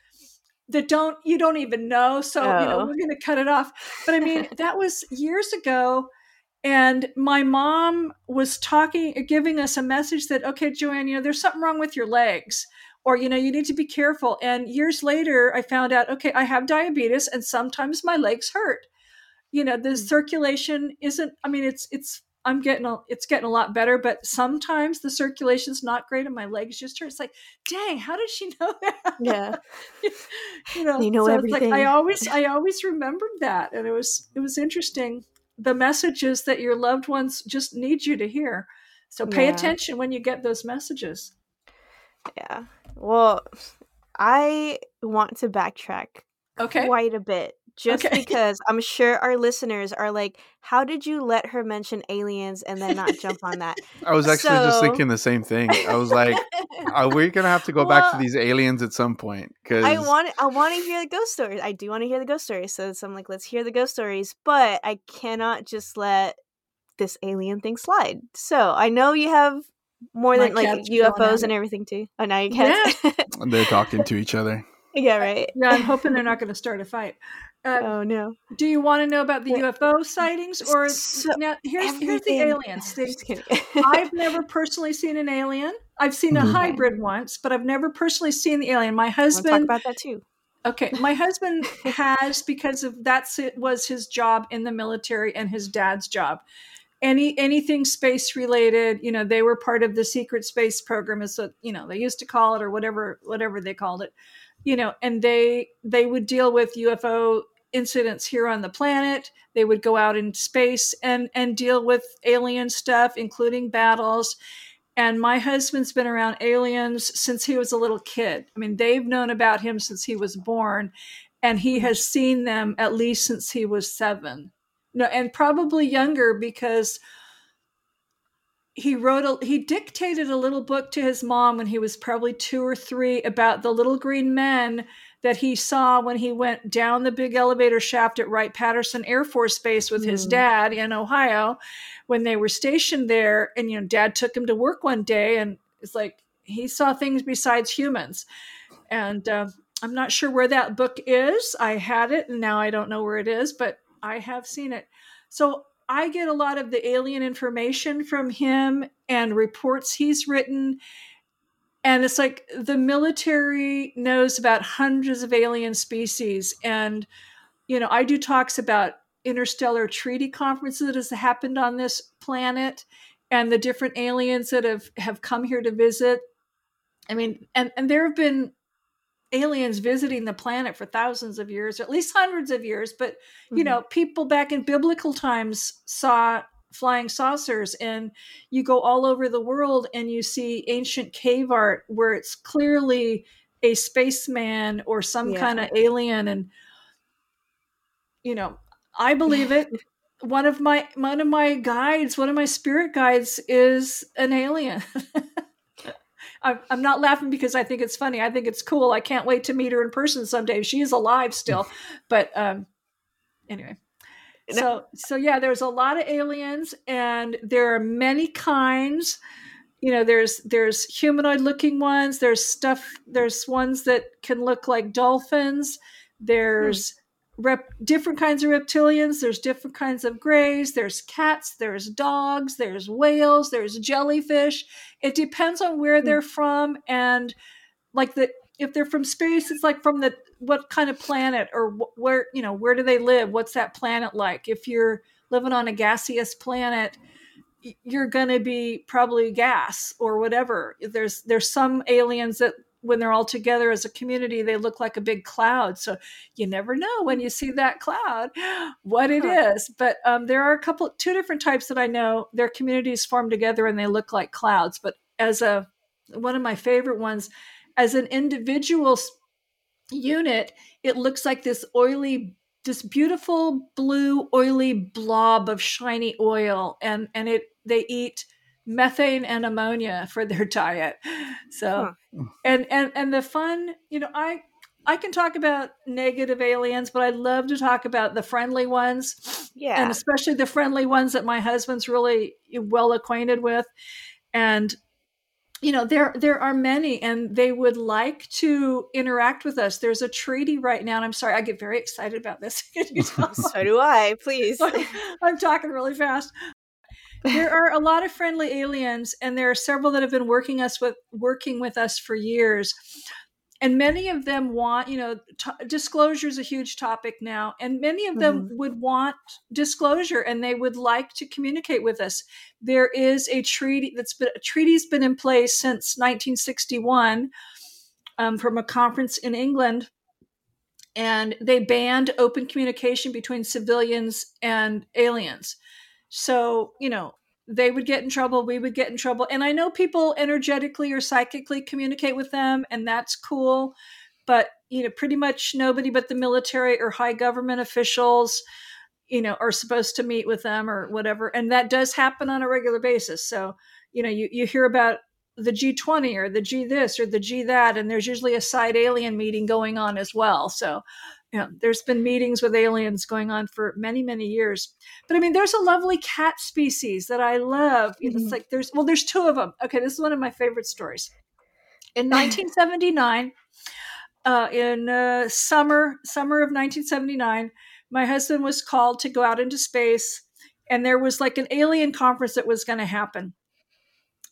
that don't, you don't even know. So, oh. you know, we're going to cut it off. But I mean, that was years ago. And my mom was talking, giving us a message that, okay, Joanne, you know, there's something wrong with your legs. Or, you know, you need to be careful. And years later, I found out, okay, I have diabetes and sometimes my legs hurt. You know, the mm-hmm. circulation isn't, I mean, it's, it's, I'm getting, a, it's getting a lot better, but sometimes the circulation's not great and my legs just hurt. It's like, dang, how did she know that? Yeah. you know, you know so everything. It's like, I always, I always remembered that. And it was, it was interesting. The messages that your loved ones just need you to hear. So pay yeah. attention when you get those messages. Yeah. Well, I want to backtrack okay. quite a bit just okay. because I'm sure our listeners are like, how did you let her mention aliens and then not jump on that? I was actually so... just thinking the same thing. I was like, are we going to have to go well, back to these aliens at some point? Cause... I want I want to hear the ghost stories. I do want to hear the ghost stories. So, so I'm like, let's hear the ghost stories. But I cannot just let this alien thing slide. So I know you have... More My than like U F Os and everything too. Oh, now you can't. Yeah. They're talking to each other. Yeah, right. Yeah, I'm hoping they're not going to start a fight. Uh, oh no. Do you want to know about the yeah. U F O sightings or so, now? Here's everything. Here's the aliens. They, Just kidding. I've never personally seen an alien. I've seen a mm-hmm. hybrid once, but I've never personally seen the alien. My husband. I'll talk about that too. Okay, my husband has, because of that was his job in the military and his dad's job. Any anything space related, you know, they were part of the secret space program, is what, you know, they used to call it, or whatever whatever they called it, you know, and they they would deal with U F O incidents here on the planet. They would go out in space and and deal with alien stuff, including battles. And my husband's been around aliens since he was a little kid. I mean, they've known about him since he was born, and he has seen them at least since he was seven. No, and probably younger, because he wrote, a, he dictated a little book to his mom when he was probably two or three about the little green men that he saw when he went down the big elevator shaft at Wright Patterson Air Force Base with mm. his dad in Ohio when they were stationed there. And, you know, dad took him to work one day, and it's like, he saw things besides humans. And uh, I'm not sure where that book is. I had it and now I don't know where it is, but I have seen it. So I get a lot of the alien information from him and reports he's written. And it's like the military knows about hundreds of alien species. And, you know, I do talks about interstellar treaty conferences that has happened on this planet and the different aliens that have, have come here to visit. I mean, and, and there have been aliens visiting the planet for thousands of years, or at least hundreds of years. But, you mm-hmm. know, people back in biblical times saw flying saucers, and you go all over the world and you see ancient cave art where it's clearly a spaceman or some yeah. kind of alien. And, you know, I believe it. One of my, one of my guides, one of my spirit guides is an alien. I'm, I'm not laughing because I think it's funny. I think it's cool. I can't wait to meet her in person someday. She is alive still. But um, anyway, so, so yeah, there's a lot of aliens and there are many kinds. You know, there's, there's humanoid looking ones. There's stuff. There's ones that can look like dolphins. There's, hmm. Rep, different kinds of reptilians, there's different kinds of greys, there's cats, there's dogs, there's whales, there's jellyfish. It depends on where mm. they're from, and like the if they're from space, it's like from the what kind of planet or wh- where you know where do they live? What's that planet like? If you're living on a gaseous planet, you're going to be probably gas or whatever. There's there's some aliens that, when they're all together as a community, they look like a big cloud. So you never know when you see that cloud, what it is. But um, there are a couple, two different types that I know. Their communities form together and they look like clouds. But as a, one of my favorite ones, as an individual unit, it looks like this oily, this beautiful blue, oily blob of shiny oil. And, and it, they eat methane and ammonia for their diet. So, huh. and, and, and the fun, you know, I, I can talk about negative aliens, but I love to talk about the friendly ones. Yeah. And especially the friendly ones that my husband's really well acquainted with. And, you know, there, there are many, and they would like to interact with us. There's a treaty right now. And I'm sorry, I get very excited about this. So do I, please. I'm talking really fast. There are a lot of friendly aliens, and there are several that have been working us with working with us for years. And many of them want, you know, t- disclosure is a huge topic now. And many of them mm-hmm. would want disclosure, and they would like to communicate with us. There is a treaty that's been, a treaty's been in place since nineteen sixty-one um, from a conference in England. And they banned open communication between civilians and aliens. So, you know, they would get in trouble. We would get in trouble. And I know people energetically or psychically communicate with them, and that's cool. But, you know, pretty much nobody but the military or high government officials, you know, are supposed to meet with them or whatever. And that does happen on a regular basis. So, you know, you, you hear about the G twenty or the G this or the G that, and there's usually a side alien meeting going on as well. So, you know, there's been meetings with aliens going on for many, many years. But I mean, there's a lovely cat species that I love. It's mm-hmm. like there's, well, there's two of them. Okay, this is one of my favorite stories. In nineteen seventy-nine, uh, in uh, summer, summer of nineteen seventy-nine, my husband was called to go out into space, and there was like an alien conference that was going to happen.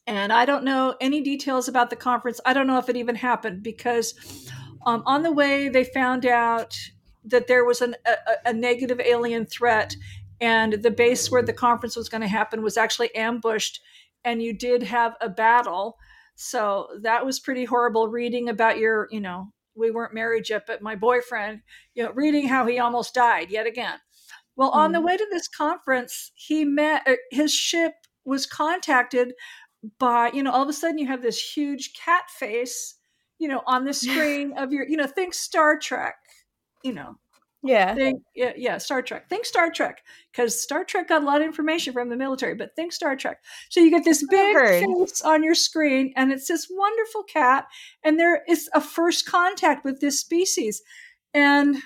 And I don't know any details about the conference. I don't know if it even happened because Um, on the way, they found out that there was an, a, a negative alien threat, and the base where the conference was going to happen was actually ambushed, and you did have a battle. So that was pretty horrible, reading about your, you know, we weren't married yet, but my boyfriend, you know, reading how he almost died yet again. Well, on mm. the way to this conference, he met, his ship was contacted by, you know, all of a sudden you have this huge cat face, you know, on the screen of your, you know, think Star Trek, you know. Yeah. Think, yeah, yeah, Star Trek. Think Star Trek, because Star Trek got a lot of information from the military, but think Star Trek. So you get this big face on your screen, and it's this wonderful cat, and there is a first contact with this species. And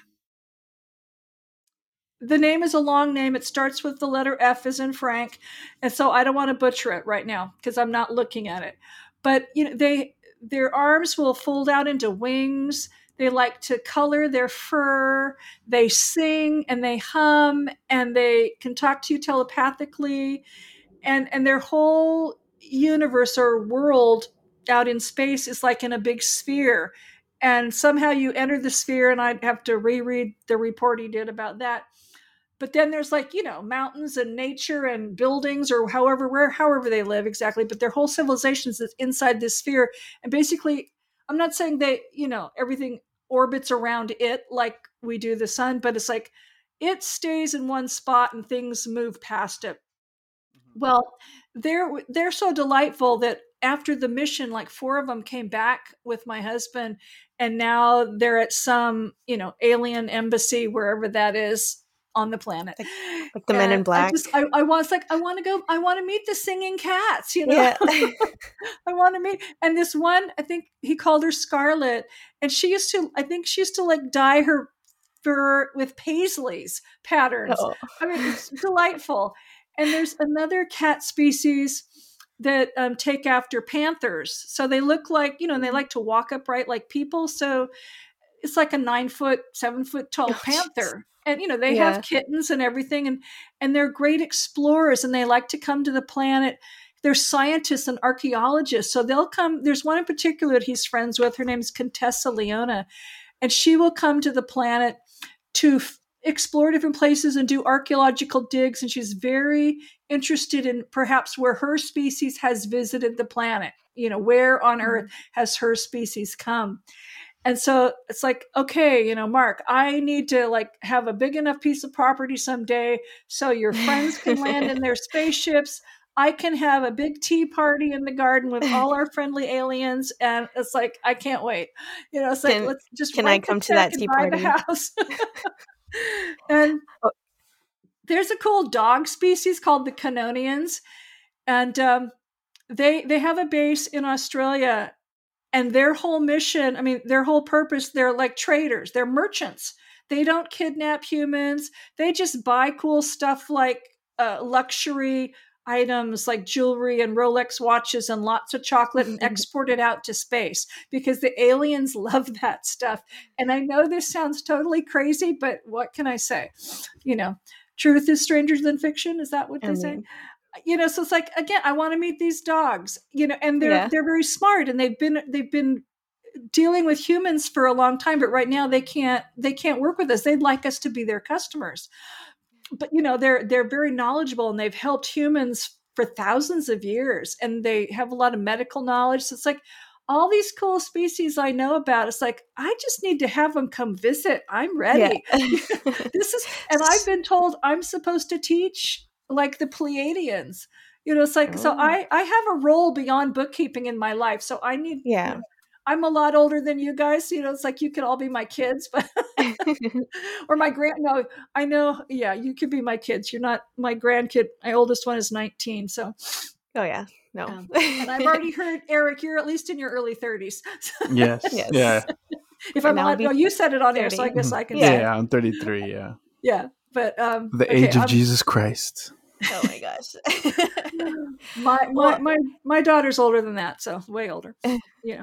the name is a long name. It starts with the letter F as in Frank, and so I don't want to butcher it right now because I'm not looking at it. But, you know, they... their arms will fold out into wings. They like to color their fur. They sing and they hum, and they can talk to you telepathically. And, and their whole universe or world out in space is like in a big sphere. And somehow you enter the sphere, and I'd have to reread the report he did about that. But then there's like, you know, mountains and nature and buildings or however, where, however they live exactly. But their whole civilizations is inside this sphere. And basically, I'm not saying they, you know, everything orbits around it like we do the sun, but it's like it stays in one spot and things move past it. Mm-hmm. Well, they're, they're so delightful that after the mission, like four of them came back with my husband, and now they're at some, you know, alien embassy, wherever that is on the planet. Like, like the and Men in Black. I, just, I, I was like, I want to go, I want to meet the singing cats, you know, yeah. I want to meet. And this one, I think he called her Scarlet, and she used to, I think she used to like dye her fur with paisleys patterns. Oh. I mean, it's delightful. And there's another cat species that um, take after panthers. So they look like, you know, and they like to walk upright like people. So it's like a nine foot, seven foot tall oh, panther. Geez. And, you know, they yeah. have kittens and everything. And, and they're great explorers, and they like to come to the planet. They're scientists and archaeologists. So they'll come. There's one in particular that he's friends with. Her name is Contessa Leona. And she will come to the planet to f- explore different places and do archaeological digs. And she's very interested in perhaps where her species has visited the planet. You know, where on mm-hmm. Earth has her species come? And so it's like, okay, you know, Mark, I need to like have a big enough piece of property someday so your friends can land in their spaceships. I can have a big tea party in the garden with all our friendly aliens. And it's like, I can't wait. You know, it's like, can, let's just, can I come to that tea party? The house. And there's a cool dog species called the Kanonians. And um, they, they have a base in Australia, and their whole mission, I mean, their whole purpose, they're like traders, they're merchants. They don't kidnap humans. They just buy cool stuff like uh, luxury items like jewelry and Rolex watches and lots of chocolate and export it out to space because the aliens love that stuff. And I know this sounds totally crazy, but what can I say? You know, truth is stranger than fiction. Is that what they I mean. say? You know, so it's like, again, I want to meet these dogs, you know, and they're, yeah. they're very smart, and they've been, they've been dealing with humans for a long time, but right now they can't, they can't work with us. They'd like us to be their customers, but you know, they're, they're very knowledgeable, and they've helped humans for thousands of years, and they have a lot of medical knowledge. So it's like all these cool species I know about. It's like, I just need to have them come visit. I'm ready. Yeah. This is, and I've been told I'm supposed to teach like the Pleiadians, you know, it's like, oh. so I, I have a role beyond bookkeeping in my life. So I need, yeah, you know, I'm a lot older than you guys. You know, it's like, you could all be my kids, but, or my grand, no, I know. Yeah. You could be my kids. You're not my grandkid. My oldest one is nineteen. So. Oh yeah. No. Um, and I've already heard, Eric, you're at least in your early thirties. Yes. Yes. Yeah. If I'm not, no, you said it on thirty. Air. So I guess I can. Yeah. yeah I'm thirty-three. Yeah. Yeah. But, um, the okay, age of I'm, Jesus Christ. Oh my gosh. my, my my my daughter's older than that, so way older. Yeah.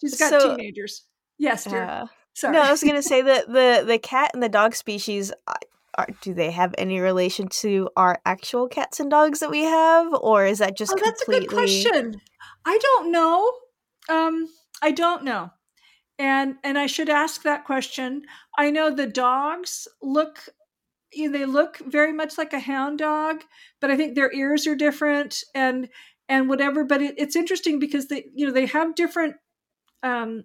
She's got so, teenagers. Yes, dear. Uh, Sorry. No, I was going to say that the, the cat and the dog species, are, do they have any relation to our actual cats and dogs that we have? Or is that just oh, completely... that's a good question. I don't know. Um, I don't know. And and I should ask that question. I know the dogs look... they look very much like a hound dog, but I think their ears are different and, and whatever, but it, it's interesting because they, you know, they have different, um,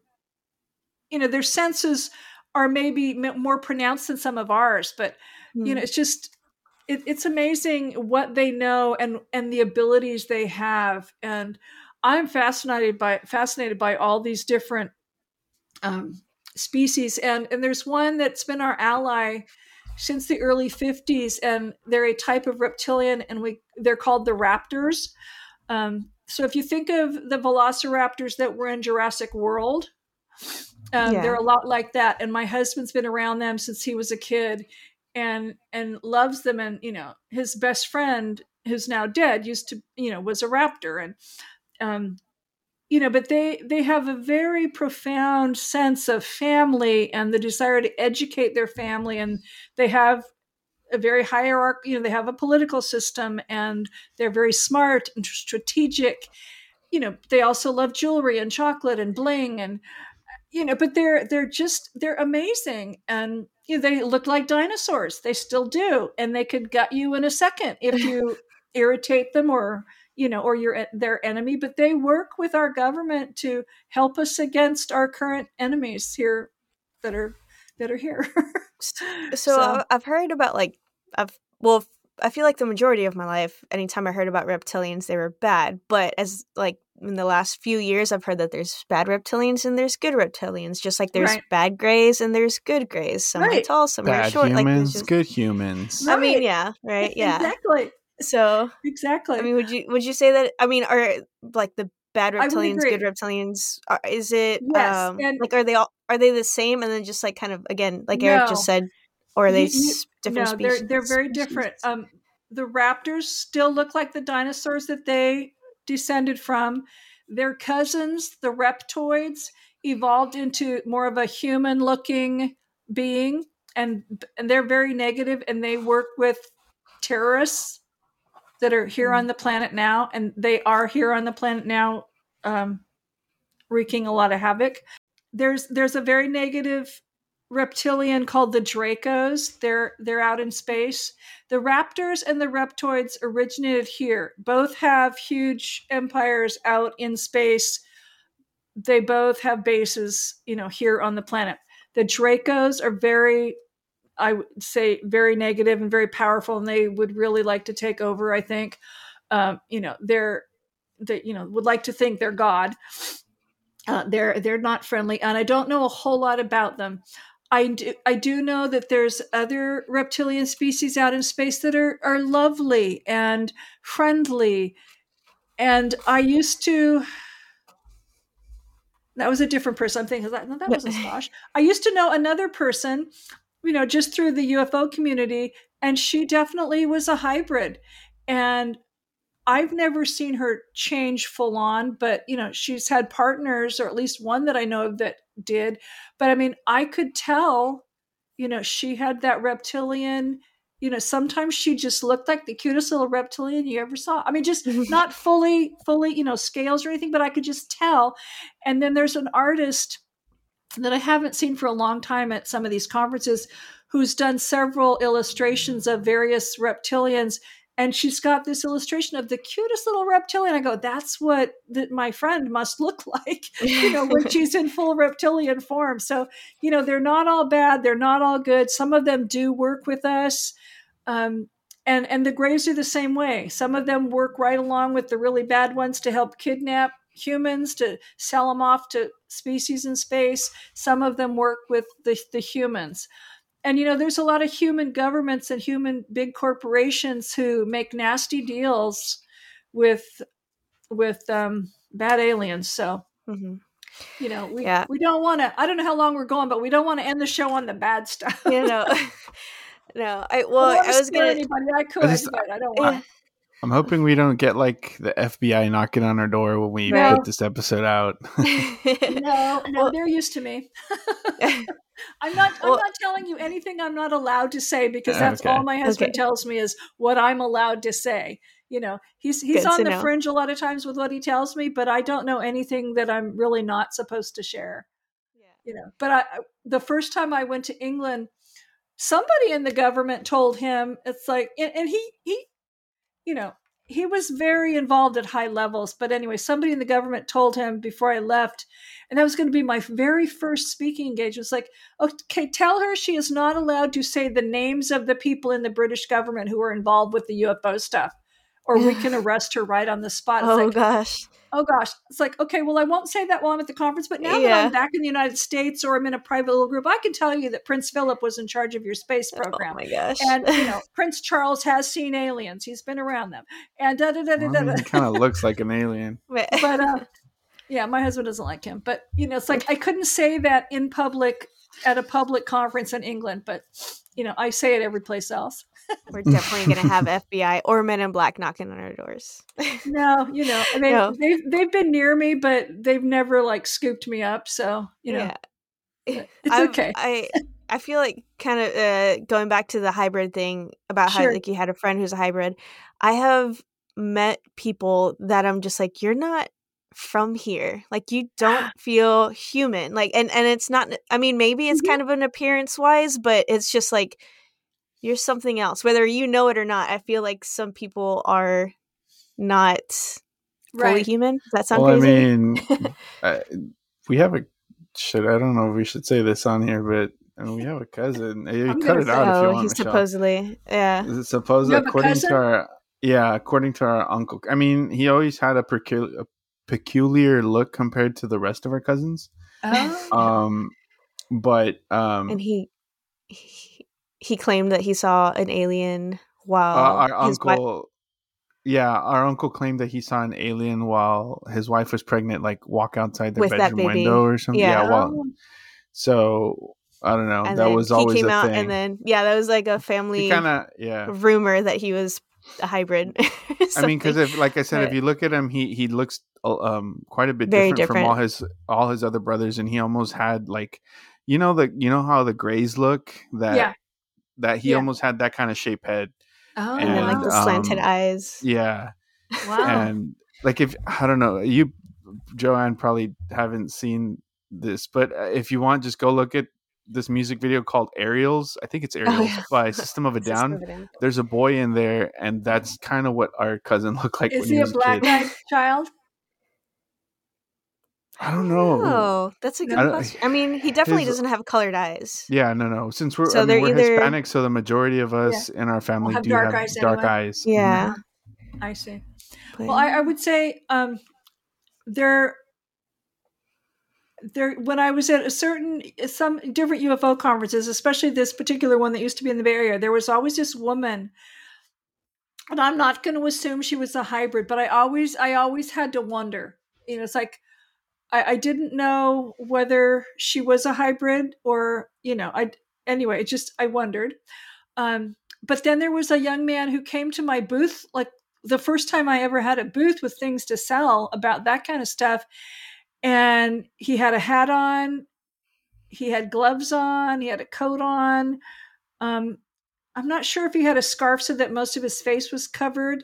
you know, their senses are maybe more pronounced than some of ours, but mm. you know, it's just, it, it's amazing what they know and, and the abilities they have. And I'm fascinated by, fascinated by all these different, um, species. And, and there's one that's been our ally since the early fifties, and they're a type of reptilian, and we they're called the raptors. Um, so if you think of the velociraptors that were in Jurassic World, um, yeah. they're a lot like that. And my husband's been around them since he was a kid, and and loves them. And you know, his best friend, who's now dead, used to you know was a raptor, and um, you know, but they they have a very profound sense of family and the desire to educate their family, and they have a very hierarchy, you know, they have a political system, and they're very smart and strategic. You know, they also love jewelry and chocolate and bling, and, you know, but they're, they're just, they're amazing. And you know, they look like dinosaurs. They still do. And they could gut you in a second if you irritate them or, you know, or you're their enemy, but they work with our government to help us against our current enemies here that are, that are here. so, so I've heard about like, I've, well, I feel like the majority of my life, anytime I heard about reptilians, they were bad. But as like in the last few years, I've heard that there's bad reptilians and there's good reptilians, just like there's right. bad grays and there's good grays. Some right. are tall, some bad are short. Humans, like there's just... good humans. I right. mean, yeah, right, yeah, exactly. So exactly. I mean, would you would you say that? I mean, are like the bad reptilians, good reptilians? Are, is it yes, um, and- like are they all are they the same? And then just like kind of again, like no. Eric just said. Or are they you, different no, species? No, they're, they're very different. Um, the raptors still look like the dinosaurs that they descended from. Their cousins, the reptoids, evolved into more of a human-looking being, and, and they're very negative, and they work with terrorists that are here mm-hmm. on the planet now, and they are here on the planet now um, wreaking a lot of havoc. There's there's a very negative... reptilian called the Dracos. They're they're out in space. The raptors and the reptoids originated here. Both have huge empires out in space. They both have bases, you know, here on the planet. The Dracos are very, I would say, very negative and very powerful, and they would really like to take over, I think. Um, you know, they're they, you know, would like to think they're God. Uh, they're they're not friendly, and I don't know a whole lot about them. I do, I do know that there's other reptilian species out in space that are, are lovely and friendly. And I used to, that was a different person. I'm thinking, no, that wasn't Stosh. I used to know another person, you know, just through the U F O community, and she definitely was a hybrid. And I've never seen her change full on, but, you know, she's had partners, or at least one that I know of that did. But I mean, I could tell, you know, she had that reptilian, you know, sometimes she just looked like the cutest little reptilian you ever saw. I mean, just not fully, fully, you know, scales or anything, but I could just tell. And then there's an artist that I haven't seen for a long time at some of these conferences who's done several illustrations of various reptilians. And she's got this illustration of the cutest little reptilian. I go, that's what th- my friend must look like, you know, when she's in full reptilian form. So, you know, they're not all bad. They're not all good. Some of them do work with us. Um, and, and the grays are the same way. Some of them work right along with the really bad ones to help kidnap humans, to sell them off to species in space. Some of them work with the, the humans. And, you know, there's a lot of human governments and human big corporations who make nasty deals with with um, bad aliens. So, mm-hmm. you know, we, yeah. we don't want to I don't know how long we're going, but we don't want to end the show on the bad stuff. You know, no, I well, I, I was going to anybody I could, I just, but I don't want to. I'm hoping we don't get like the F B I knocking on our door when we no. put this episode out. no, no, they're used to me. I'm not. I'm well, not telling you anything I'm not allowed to say, because that's okay. all my husband okay. tells me is what I'm allowed to say. You know, he's he's Good on the know. fringe a lot of times with what he tells me, but I don't know anything that I'm really not supposed to share. Yeah. You know, but I, the first time I went to England, somebody in the government told him it's like, and, and he he, you know, he was very involved at high levels. But anyway, somebody in the government told him before I left, and that was going to be my very first speaking engagement. It's like, okay, tell her she is not allowed to say the names of the people in the British government who are involved with the U F O stuff, or we can arrest her right on the spot. It's oh, like, gosh. Oh, gosh. It's like, okay, well, I won't say that while I'm at the conference, but now yeah. that I'm back in the United States, or I'm in a private little group, I can tell you that Prince Philip was in charge of your space program. Oh, my gosh. And, you know, Prince Charles has seen aliens. He's been around them. And da da da da da. He kind of looks like an alien. But, uh, yeah, my husband doesn't like him. But, you know, it's like I couldn't say that in public at a public conference in England, but, you know, I say it every place else. We're definitely going to have F B I or Men in Black knocking on our doors. No, you know, I mean, no. they've, they've been near me, but they've never like scooped me up. So, you know, yeah. it's I've, okay. I I feel like kind of uh, going back to the hybrid thing about sure. how like you had a friend who's a hybrid. I have met people that I'm just like, you're not from here. Like, you don't feel human. Like, and, and it's not, I mean, maybe it's mm-hmm. kind of an appearance wise, but it's just like, you're something else, whether you know it or not. I feel like some people are not right. fully human. Does that sound well, crazy? I mean, I, we have a shit. I don't know if we should say this on here, but And we have a cousin. You I'm cut it out oh, if you want. He's Michelle. supposedly, yeah. Supposedly, according to our, yeah, according to our uncle. I mean, he always had a, precul- a peculiar look compared to the rest of our cousins. Oh. Um, but um, and he, he he claimed that he saw an alien while uh, our his uncle. Wife- Yeah, our uncle claimed that he saw an alien while his wife was pregnant, like walk outside the bedroom window or something. Yeah, yeah well, so I don't know. And that was always he came a out, thing. And then yeah, that was like a family kind of yeah rumor that he was a hybrid. I mean, because if, like I said, but, if you look at him, he he looks um quite a bit different, different from all his all his other brothers, and he almost had like you know the you know how the grays look that yeah. that he yeah. almost had that kind of shape head. Oh, and, and like the slanted um, eyes. Yeah. Wow. And like if I don't know, you Joanne probably haven't seen this, but if you want, just go look at this music video called Aerials. I think it's Aerials oh, yeah. by System of a Down. Of a Down. There's a boy in there, and that's kind of what our cousin looked like. Is when he, he was a black eyed child? I don't know. Oh, that's a good I question. I mean, he definitely his, doesn't have colored eyes. Yeah, no, no. Since we're, so I mean, we're either, Hispanic, so the majority of us yeah. in our family have do dark have eyes dark anyway. eyes. Yeah. Mm-hmm. I see. But, well, I, I would say um, there, there. When I was at a certain, some different U F O conferences, especially this particular one that used to be in the Bay Area, there was always this woman. And I'm not going to assume she was a hybrid, but I always, I always had to wonder. You know, it's like, I, I didn't know whether she was a hybrid or, you know, I, anyway, it just, I wondered. Um, but then there was a young man who came to my booth, like the first time I ever had a booth with things to sell about that kind of stuff. And he had a hat on, he had gloves on, he had a coat on. Um, I'm not sure if he had a scarf so that most of his face was covered.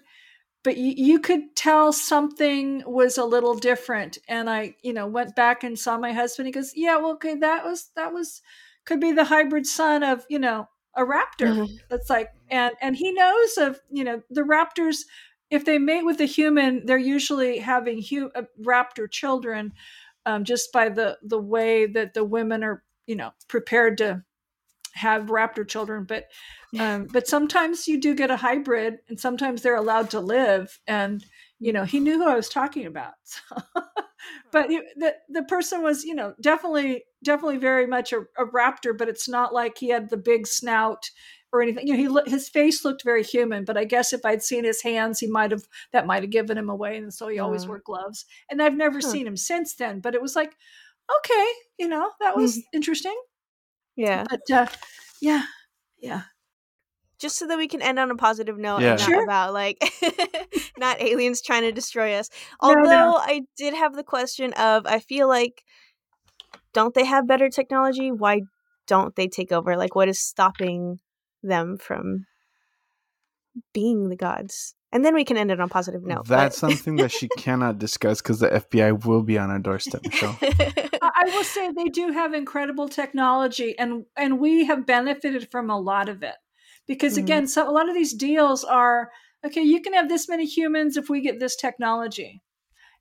But you, you could tell something was a little different. And I, you know, went back and saw my husband. He goes, yeah, well, okay, that was, that was, could be the hybrid son of, you know, a raptor. Mm-hmm. That's like, and, and he knows of, you know, the raptors, if they mate with a human, they're usually having hu- uh, raptor children um, just by the, the way that the women are, you know, prepared to have raptor children, but um, but sometimes you do get a hybrid, and sometimes they're allowed to live. And you know, he knew who I was talking about. So. But he, the the person was, you know, definitely definitely very much a, a raptor, but it's not like he had the big snout or anything. You know, he his face looked very human, but I guess if I'd seen his hands, he might have that might have given him away. And so he always uh, wore gloves. And I've never huh. seen him since then. But it was like, okay, you know, that was mm-hmm. interesting. Yeah. But uh, yeah. Yeah. Just so that we can end on a positive note yeah. and not sure. about like not aliens trying to destroy us. Although no, no. I did have the question of I feel like don't they have better technology? Why don't they take over? Like what is stopping them from being the gods? And then we can end it on a positive note. That's but... something that she cannot discuss because the F B I will be on our doorstep, Michelle. I will say they do have incredible technology, and, and we have benefited from a lot of it. Because, again, mm-hmm. so a lot of these deals are, okay, you can have this many humans if we get this technology.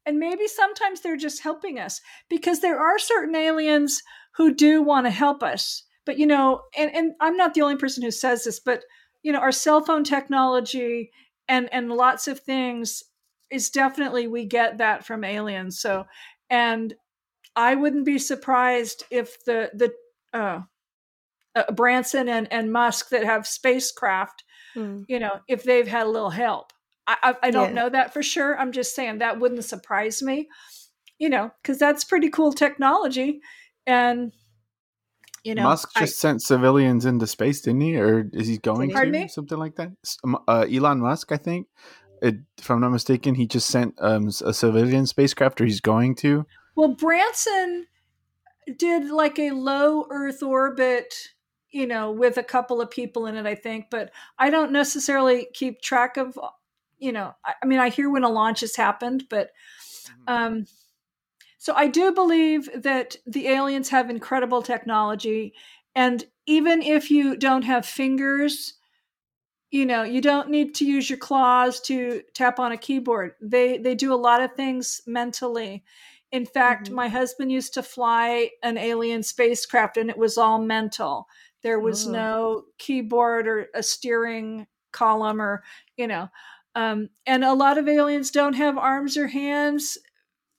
And maybe sometimes they're just helping us because there are certain aliens who do want to help us. But, you know, and, and I'm not the only person who says this, but, you know, our cell phone technology – And and lots of things is definitely we get that from aliens. So, and I wouldn't be surprised if the the uh, uh, Branson and, and Musk that have spacecraft, mm. you know, if they've had a little help. I I, I don't yeah. know that for sure. I'm just saying that wouldn't surprise me, you know, because that's pretty cool technology. And you know, Musk just I, sent civilians into space, didn't he? Or is he going to me? Something like that? Uh, Elon Musk, I think, it, if I'm not mistaken, he just sent um, a civilian spacecraft, or he's going to. Well, Branson did like a low Earth orbit, you know, with a couple of people in it, I think. But I don't necessarily keep track of, you know, I, I mean, I hear when a launch has happened, but... Um, So I do believe that the aliens have incredible technology. And even if you don't have fingers, you know, you don't need to use your claws to tap on a keyboard. They they do a lot of things mentally. In fact, mm-hmm. my husband used to fly an alien spacecraft, and it was all mental. There was oh. no keyboard or a steering column or, you know, um, and a lot of aliens don't have arms or hands,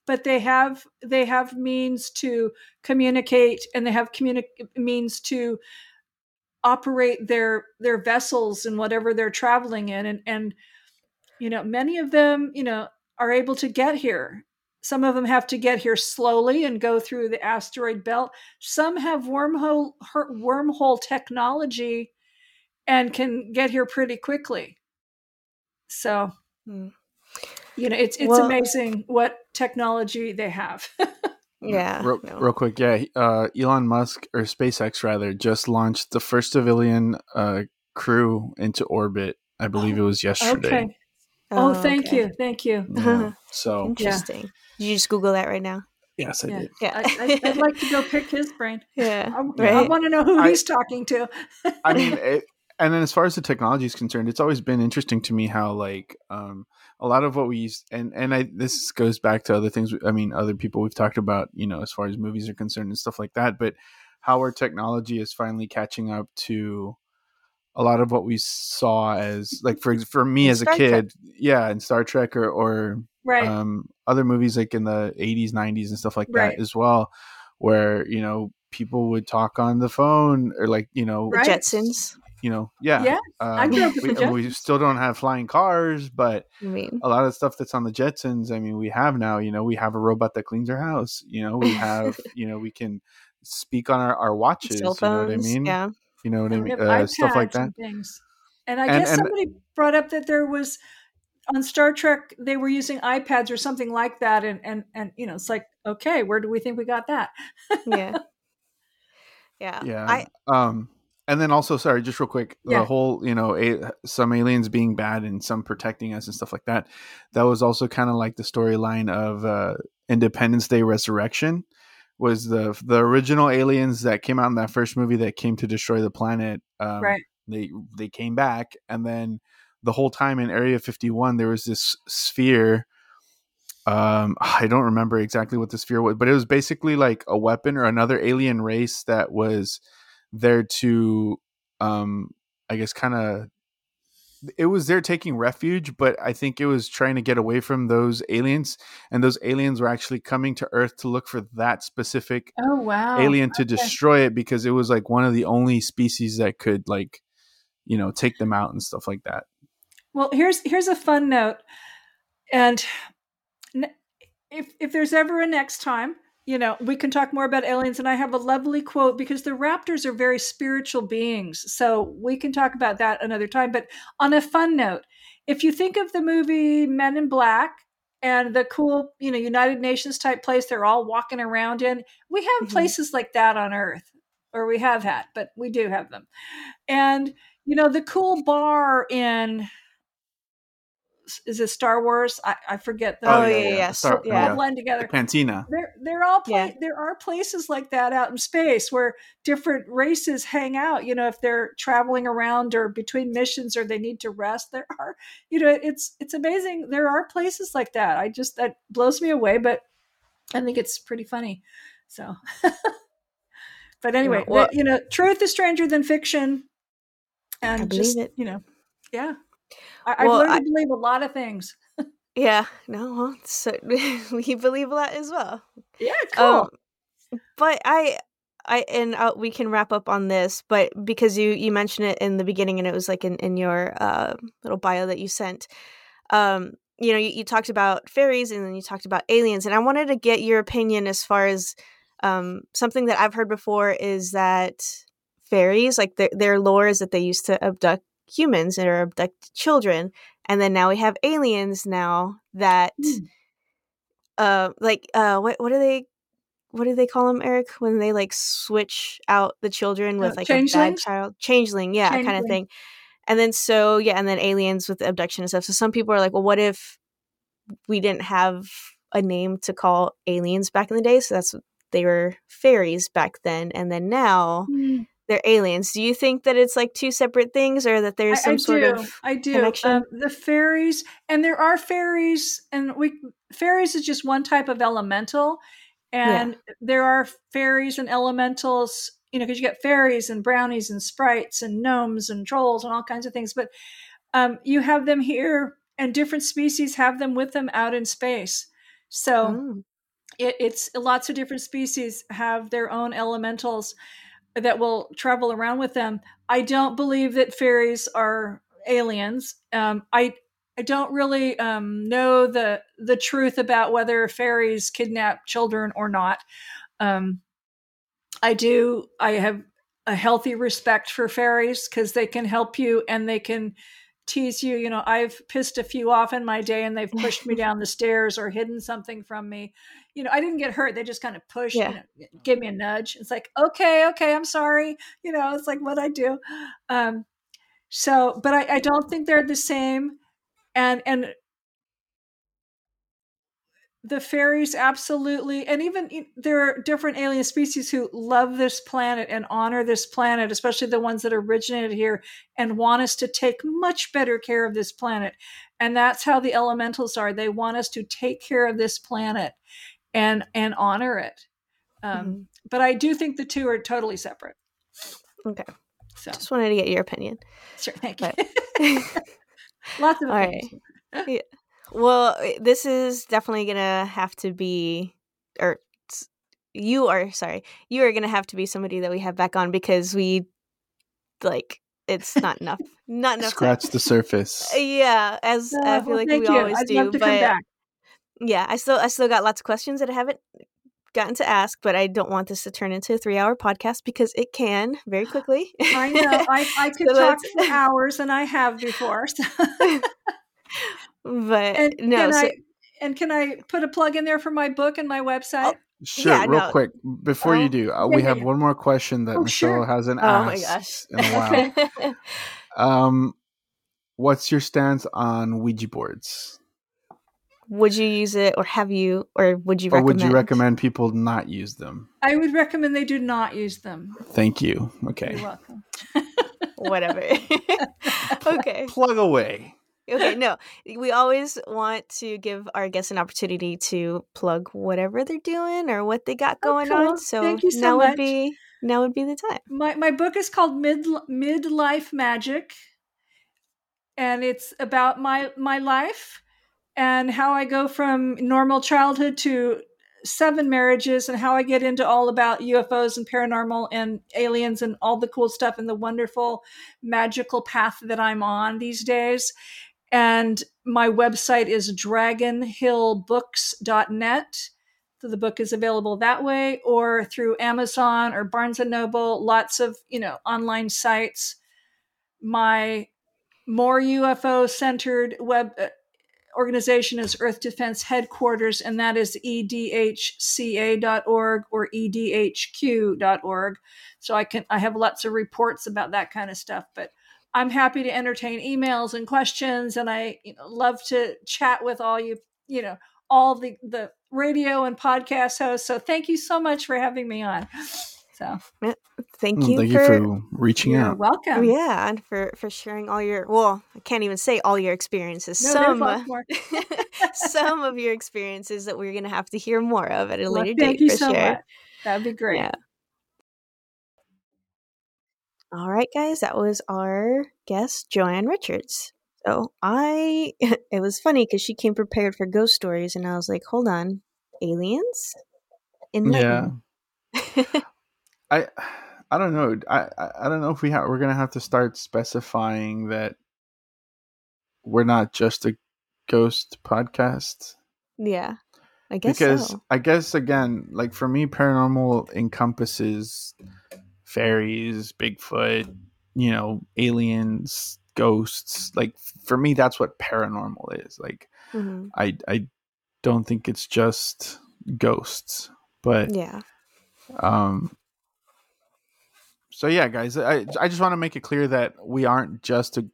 but they have, they have means to communicate, and they have communi- means to operate their, their vessels and whatever they're traveling in. And, and, you know, many of them, you know, are able to get here. Some of them have to get here slowly and go through the asteroid belt. Some have wormhole wormhole technology and can get here pretty quickly. So, you know, it's it's well, amazing what technology they have. yeah. Real, no. real quick, yeah. Uh, Elon Musk, or SpaceX rather, just launched the first civilian uh, crew into orbit. I believe oh, it was yesterday. Okay. Oh, oh, thank okay. you. Thank you. Yeah. So interesting. Yeah. Did you just Google that right now? Yes, I yeah. did. Yeah. I, I'd like to go pick his brain. Yeah. I, right? I want to know who I, he's talking to. I mean, it, and then as far as the technology is concerned, it's always been interesting to me how, like, um, a lot of what we use, and, and I, this goes back to other things. I mean, other people we've talked about, you know, as far as movies are concerned and stuff like that, but how our technology is finally catching up to a lot of what we saw as, like, for for me as a kid, yeah, in Star Trek or, or right. um, other movies like in the eighties, nineties and stuff like right. that as well, where, you know, people would talk on the phone or, like, you know, right. Jetsons, you know, yeah. yeah. Um, we, we still don't have flying cars, but I mean, a lot of stuff that's on the Jetsons, I mean, we have now, you know, we have a robot that cleans our house, you know, we have, you know, we can speak on our, our watches, cell phones, you know what I mean? Yeah. You know what I mean? Uh, stuff like that. And, and I and, guess somebody and, brought up that there was on Star Trek, they were using iPads or something like that. And, and, and you know, it's like, okay, where do we think we got that? yeah. Yeah. Yeah. I, um, and then also, sorry, just real quick, yeah. the whole, you know, a, some aliens being bad and some protecting us and stuff like that. That was also kind of like the storyline of uh, Independence Day Resurrection. Was the the original aliens that came out in that first movie that came to destroy the planet? Um, right. They they came back, and then the whole time in Area fifty-one there was this sphere. Um, I don't remember exactly what the sphere was, but it was basically like a weapon or another alien race that was there to, um, I guess, kind of. It was there taking refuge, but I think it was trying to get away from those aliens, and those aliens were actually coming to Earth to look for that specific oh, wow. alien to okay. destroy it, because it was like one of the only species that could, like, you know, take them out and stuff like that. Well, here's, here's a fun note. And if, if there's ever a next time, you know, we can talk more about aliens, and I have a lovely quote, because the raptors are very spiritual beings. So we can talk about that another time. But on a fun note, if you think of the movie Men in Black and the cool, you know, United Nations type place they're all walking around in, we have mm-hmm. places like that on Earth, or we have had, but we do have them. And, you know, the cool bar in... is it Star Wars? I, I forget. The, oh yeah, yeah. yeah. Star, yeah. All yeah. blend together. The Cantina. There, there all pla- yeah. there are places like that out in space where different races hang out. You know, if they're traveling around or between missions or they need to rest, there are. You know, it's it's amazing. There are places like that. I just that blows me away, but I think it's pretty funny. So, but anyway, you know, well, the, you know, truth is stranger than fiction, and I just believe it. You know, yeah. I, well, I've learned to believe a lot of things. Yeah, no, so we believe a lot as well. Yeah, cool. Um, but I, I, and I'll, we can wrap up on this, but because you you mentioned it in the beginning, and it was like in in your uh, little bio that you sent. Um, you know, you, you talked about fairies, and then you talked about aliens, and I wanted to get your opinion as far as um, something that I've heard before is that fairies, like their their lore is that they used to abduct humans that are abducted children, and then now we have aliens now that mm. uh like uh what what do they what do they call them, Eric, when they like switch out the children with oh, like changeling? A bad child changeling yeah changeling. Kind of thing, and then so yeah and then aliens with the abduction and stuff. So some people are like, well, what if we didn't have a name to call aliens back in the day, so that's what they were, fairies back then, and then now mm. they're aliens. Do you think that it's like two separate things, or that there's some I, I sort do. of I do. connection? Um, the fairies, and there are fairies, and we fairies is just one type of elemental, and yeah. there are fairies and elementals, you know, because you get fairies and brownies and sprites and gnomes and trolls and all kinds of things. But um, you have them here, and different species have them with them out in space. So mm. it, it's lots of different species have their own elementals that will travel around with them. I don't believe that fairies are aliens. Um, I I don't really um, know the the truth about whether fairies kidnap children or not. Um, I do. I have a healthy respect for fairies because they can help you and they can tease you. You know, I've pissed a few off in my day and they've pushed me down the stairs or hidden something from me. You know, I didn't get hurt. They just kind of pushed, yeah. you know, gave me a nudge. It's like, okay, okay, I'm sorry. You know, it's like what I do. Um, so, but I, I don't think they're the same. And, and the fairies, absolutely. And even there are different alien species who love this planet and honor this planet, especially the ones that originated here and want us to take much better care of this planet. And that's how the elementals are. They want us to take care of this planet and and honor it. Um, mm-hmm. But I do think the two are totally separate. Okay. So just wanted to get your opinion. Sure. Thank but. you. Lots of opinions. All right. Yeah. Well, this is definitely going to have to be, or you are, sorry, you are going to have to be somebody that we have back on because we, like, it's not enough. Not enough. Scratch the surface. Yeah, as uh, I feel well, like we you. always I'd do. Love to but come back. Yeah, I still, I still got lots of questions that I haven't gotten to ask, but I don't want this to turn into a three-hour podcast because it can very quickly. I know. I, I could so talk for hours, and I have before. So. But and no, can so, I, and can I put a plug in there for my book and my website? Oh, sure, yeah, real no. quick before oh, you do, uh, yeah, we yeah, have yeah. one more question that oh, Michelle sure. hasn't oh, asked my gosh. in a while. um, what's your stance on Ouija boards? Would you use it, or have you, or would you? Or recommend? would you recommend people not use them? I would recommend they do not use them. Thank you. Okay, you're welcome. Whatever. Okay, plug away. Okay, no, we always want to give our guests an opportunity to plug whatever they're doing or what they got going oh, cool. on. So, Thank you so now much. would be now would be the time. My my book is called Mid Midlife Magic, and it's about my my life and how I go from normal childhood to seven marriages and how I get into all about U F Os and paranormal and aliens and all the cool stuff and the wonderful magical path that I'm on these days. And my website is dragon hill books dot net. So the book is available that way or through Amazon or Barnes and Noble, lots of, you know, online sites. My more U F O-centered web uh, organization is Earth Defense Headquarters, and that is e d h c a dot org or e d h q dot org. So I can I have lots of reports about that kind of stuff, but I'm happy to entertain emails and questions, and I you know, love to chat with all you, you know, all the, the radio and podcast hosts. So thank you so much for having me on. So thank you, well, thank for, you for reaching you're out. Welcome. Yeah. And for, for sharing all your, well, I can't even say all your experiences. No, some, uh, some of your experiences that we're going to have to hear more of at a well, later thank date. Thank you for so sure. much. That'd be great. Yeah. All right, guys, that was our guest, Joanne Richards. So I, it was funny because she came prepared for ghost stories, and I was like, hold on, aliens? Enlighten. Yeah. I, I don't know. I, I don't know if we ha- we're going to have to start specifying that we're not just a ghost podcast. Yeah, I guess because so. I guess, again, like for me, paranormal encompasses fairies, Bigfoot, you know, aliens, ghosts. Like for me, that's what paranormal is. Like, mm-hmm. I I don't think it's just ghosts, but yeah. Um. So yeah, guys, I I just want to make it clear that we aren't just a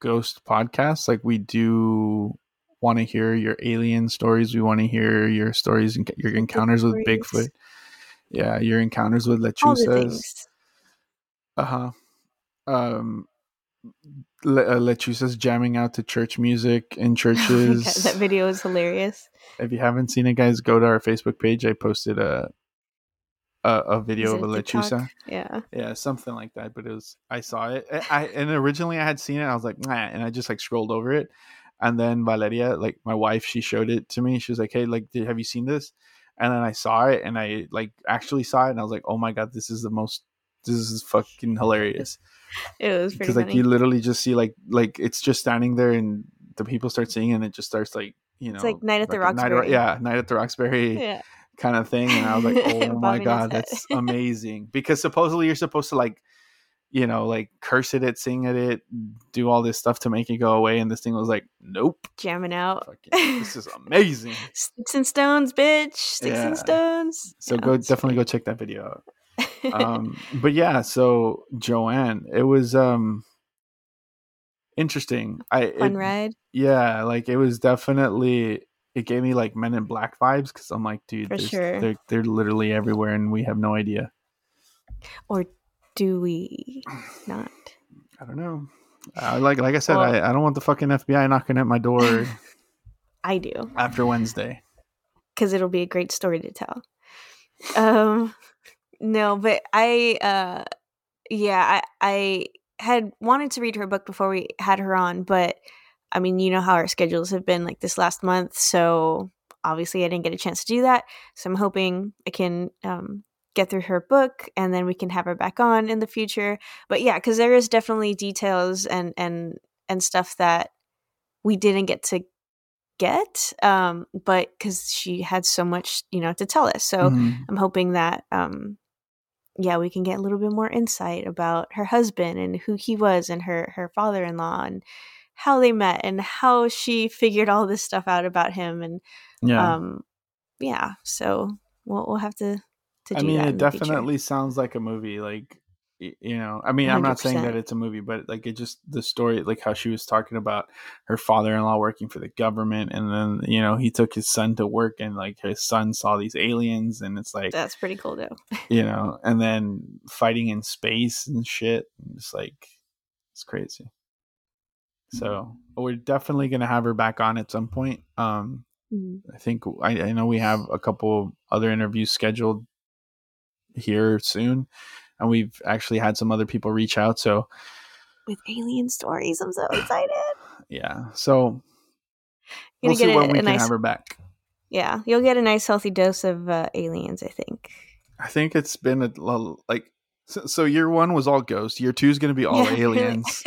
ghost podcast. Like we do want to hear your alien stories. We want to hear your stories and your encounters with Bigfoot. Yeah, your encounters with lechuzas. Uh-huh. Um, Le- uh, Lechusa's jamming out to church music in churches. Oh, that video is hilarious. If you haven't seen it, guys, go to our Facebook page. I posted a a, a video of a Lechusa. Yeah, yeah, something like that. But it was I saw it. I, I and originally I had seen it. I was like, nah, and I just like scrolled over it. And then Valeria, like my wife, she showed it to me. She was like, hey, like, did, have you seen this? And then I saw it, and I like actually saw it, and I was like, oh my god, this is the most. This is fucking hilarious. It was pretty funny. Because like you literally just see like like it's just standing there and the people start singing and it just starts like, you know, it's like Night at the Roxbury. Yeah, Night at the Roxbury yeah. kind of thing. And I was like, oh my god, that's amazing. Because supposedly you're supposed to like, you know, like curse at it, sing at it, do all this stuff to make it go away. And this thing was like, nope. Jamming out. Fucking, this is amazing. Sticks and stones, bitch. Sticks yeah. and stones. So yeah, go definitely funny. Go check that video out. um but yeah, so Joanne, it was um interesting. I fun it, ride. Yeah, like it was definitely, it gave me like Men in Black vibes because I'm like, dude, sure. they're they're literally everywhere and we have no idea. Or do we not? I don't know. I, like like I said, well, I, I don't want the fucking F B I knocking at my door. I do. After Wednesday. Because it'll be a great story to tell. Um. No, but I, uh, yeah, I, I had wanted to read her book before we had her on, but I mean, you know how our schedules have been like this last month. So obviously I didn't get a chance to do that. So I'm hoping I can, um, get through her book and then we can have her back on in the future. But yeah, cause there is definitely details and, and, and stuff that we didn't get to get, um, but cause she had so much, you know, to tell us. So mm-hmm. I'm hoping that, um, yeah, we can get a little bit more insight about her husband and who he was and her, her father-in-law and how they met and how she figured all this stuff out about him. And yeah, um, yeah so we'll, we'll have to, to do I mean, that it definitely sounds like a movie. Like, you know, I mean, one hundred percent. I'm not saying that it's a movie, but like it just the story, like how she was talking about her father-in-law working for the government. And then, you know, he took his son to work and like his son saw these aliens. And it's like, that's pretty cool, though, you know, and then fighting in space and shit. It's like, it's crazy. So we're definitely going to have her back on at some point. Um, mm-hmm. I think I, I know we have a couple other interviews scheduled here soon. And we've actually had some other people reach out. So with alien stories, I'm so excited. Yeah. So we'll see when we can have her back. Yeah. You'll get a nice healthy dose of uh, aliens, I think. I think it's been a little like, so, so year one was all ghosts. Year two is going to be all yeah. aliens.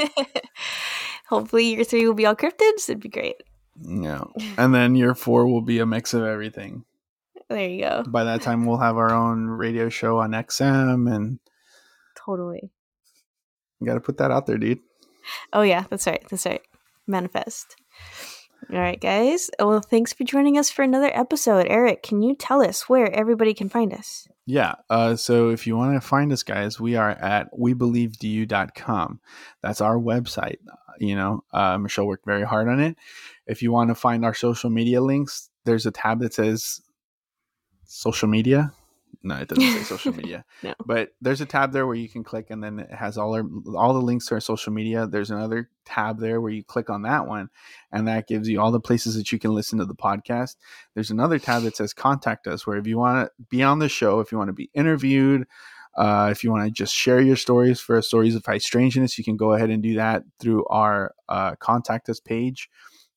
Hopefully year three will be all cryptids. It'd be great. Yeah. And then year four will be a mix of everything. There you go. By that time, we'll have our own radio show on X M and. Totally. You got to put that out there, dude. Oh, yeah. That's right. That's right. Manifest. All right, guys. Well, thanks for joining us for another episode. Eric, can you tell us where everybody can find us? Yeah. Uh, so if you want to find us, guys, we are at we believe to you dot com. That's our website. You know, uh, Michelle worked very hard on it. If you want to find our social media links, there's a tab that says social media. No, it doesn't say social media. No. But there's a tab there where you can click, and then it has all our all the links to our social media. There's another tab there where you click on that one, and that gives you all the places that you can listen to the podcast. There's another tab that says contact us, where if you want to be on the show, if you want to be interviewed, uh, if you want to just share your stories for Stories of High Strangeness, you can go ahead and do that through our uh, contact us page.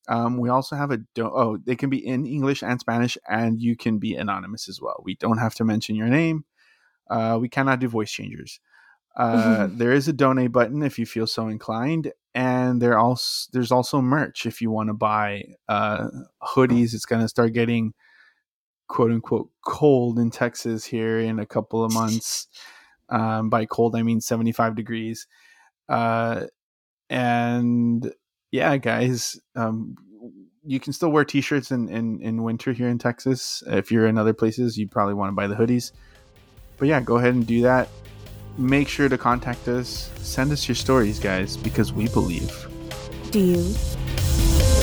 Um, we also have a do- oh, they can be in English and Spanish, and you can be anonymous as well. We don't have to mention your name. Uh, we cannot do voice changers. Uh, mm-hmm. There is a donate button if you feel so inclined, and there also there's also merch if you want to buy uh, hoodies. It's going to start getting quote unquote cold in Texas here in a couple of months. Um, by cold, I mean seventy-five degrees, uh, and. Yeah, guys, um, you can still wear T-shirts in, in, in winter here in Texas. If you're in other places, you probably want to buy the hoodies. But yeah, go ahead and do that. Make sure to contact us. Send us your stories, guys, because we believe. Do you?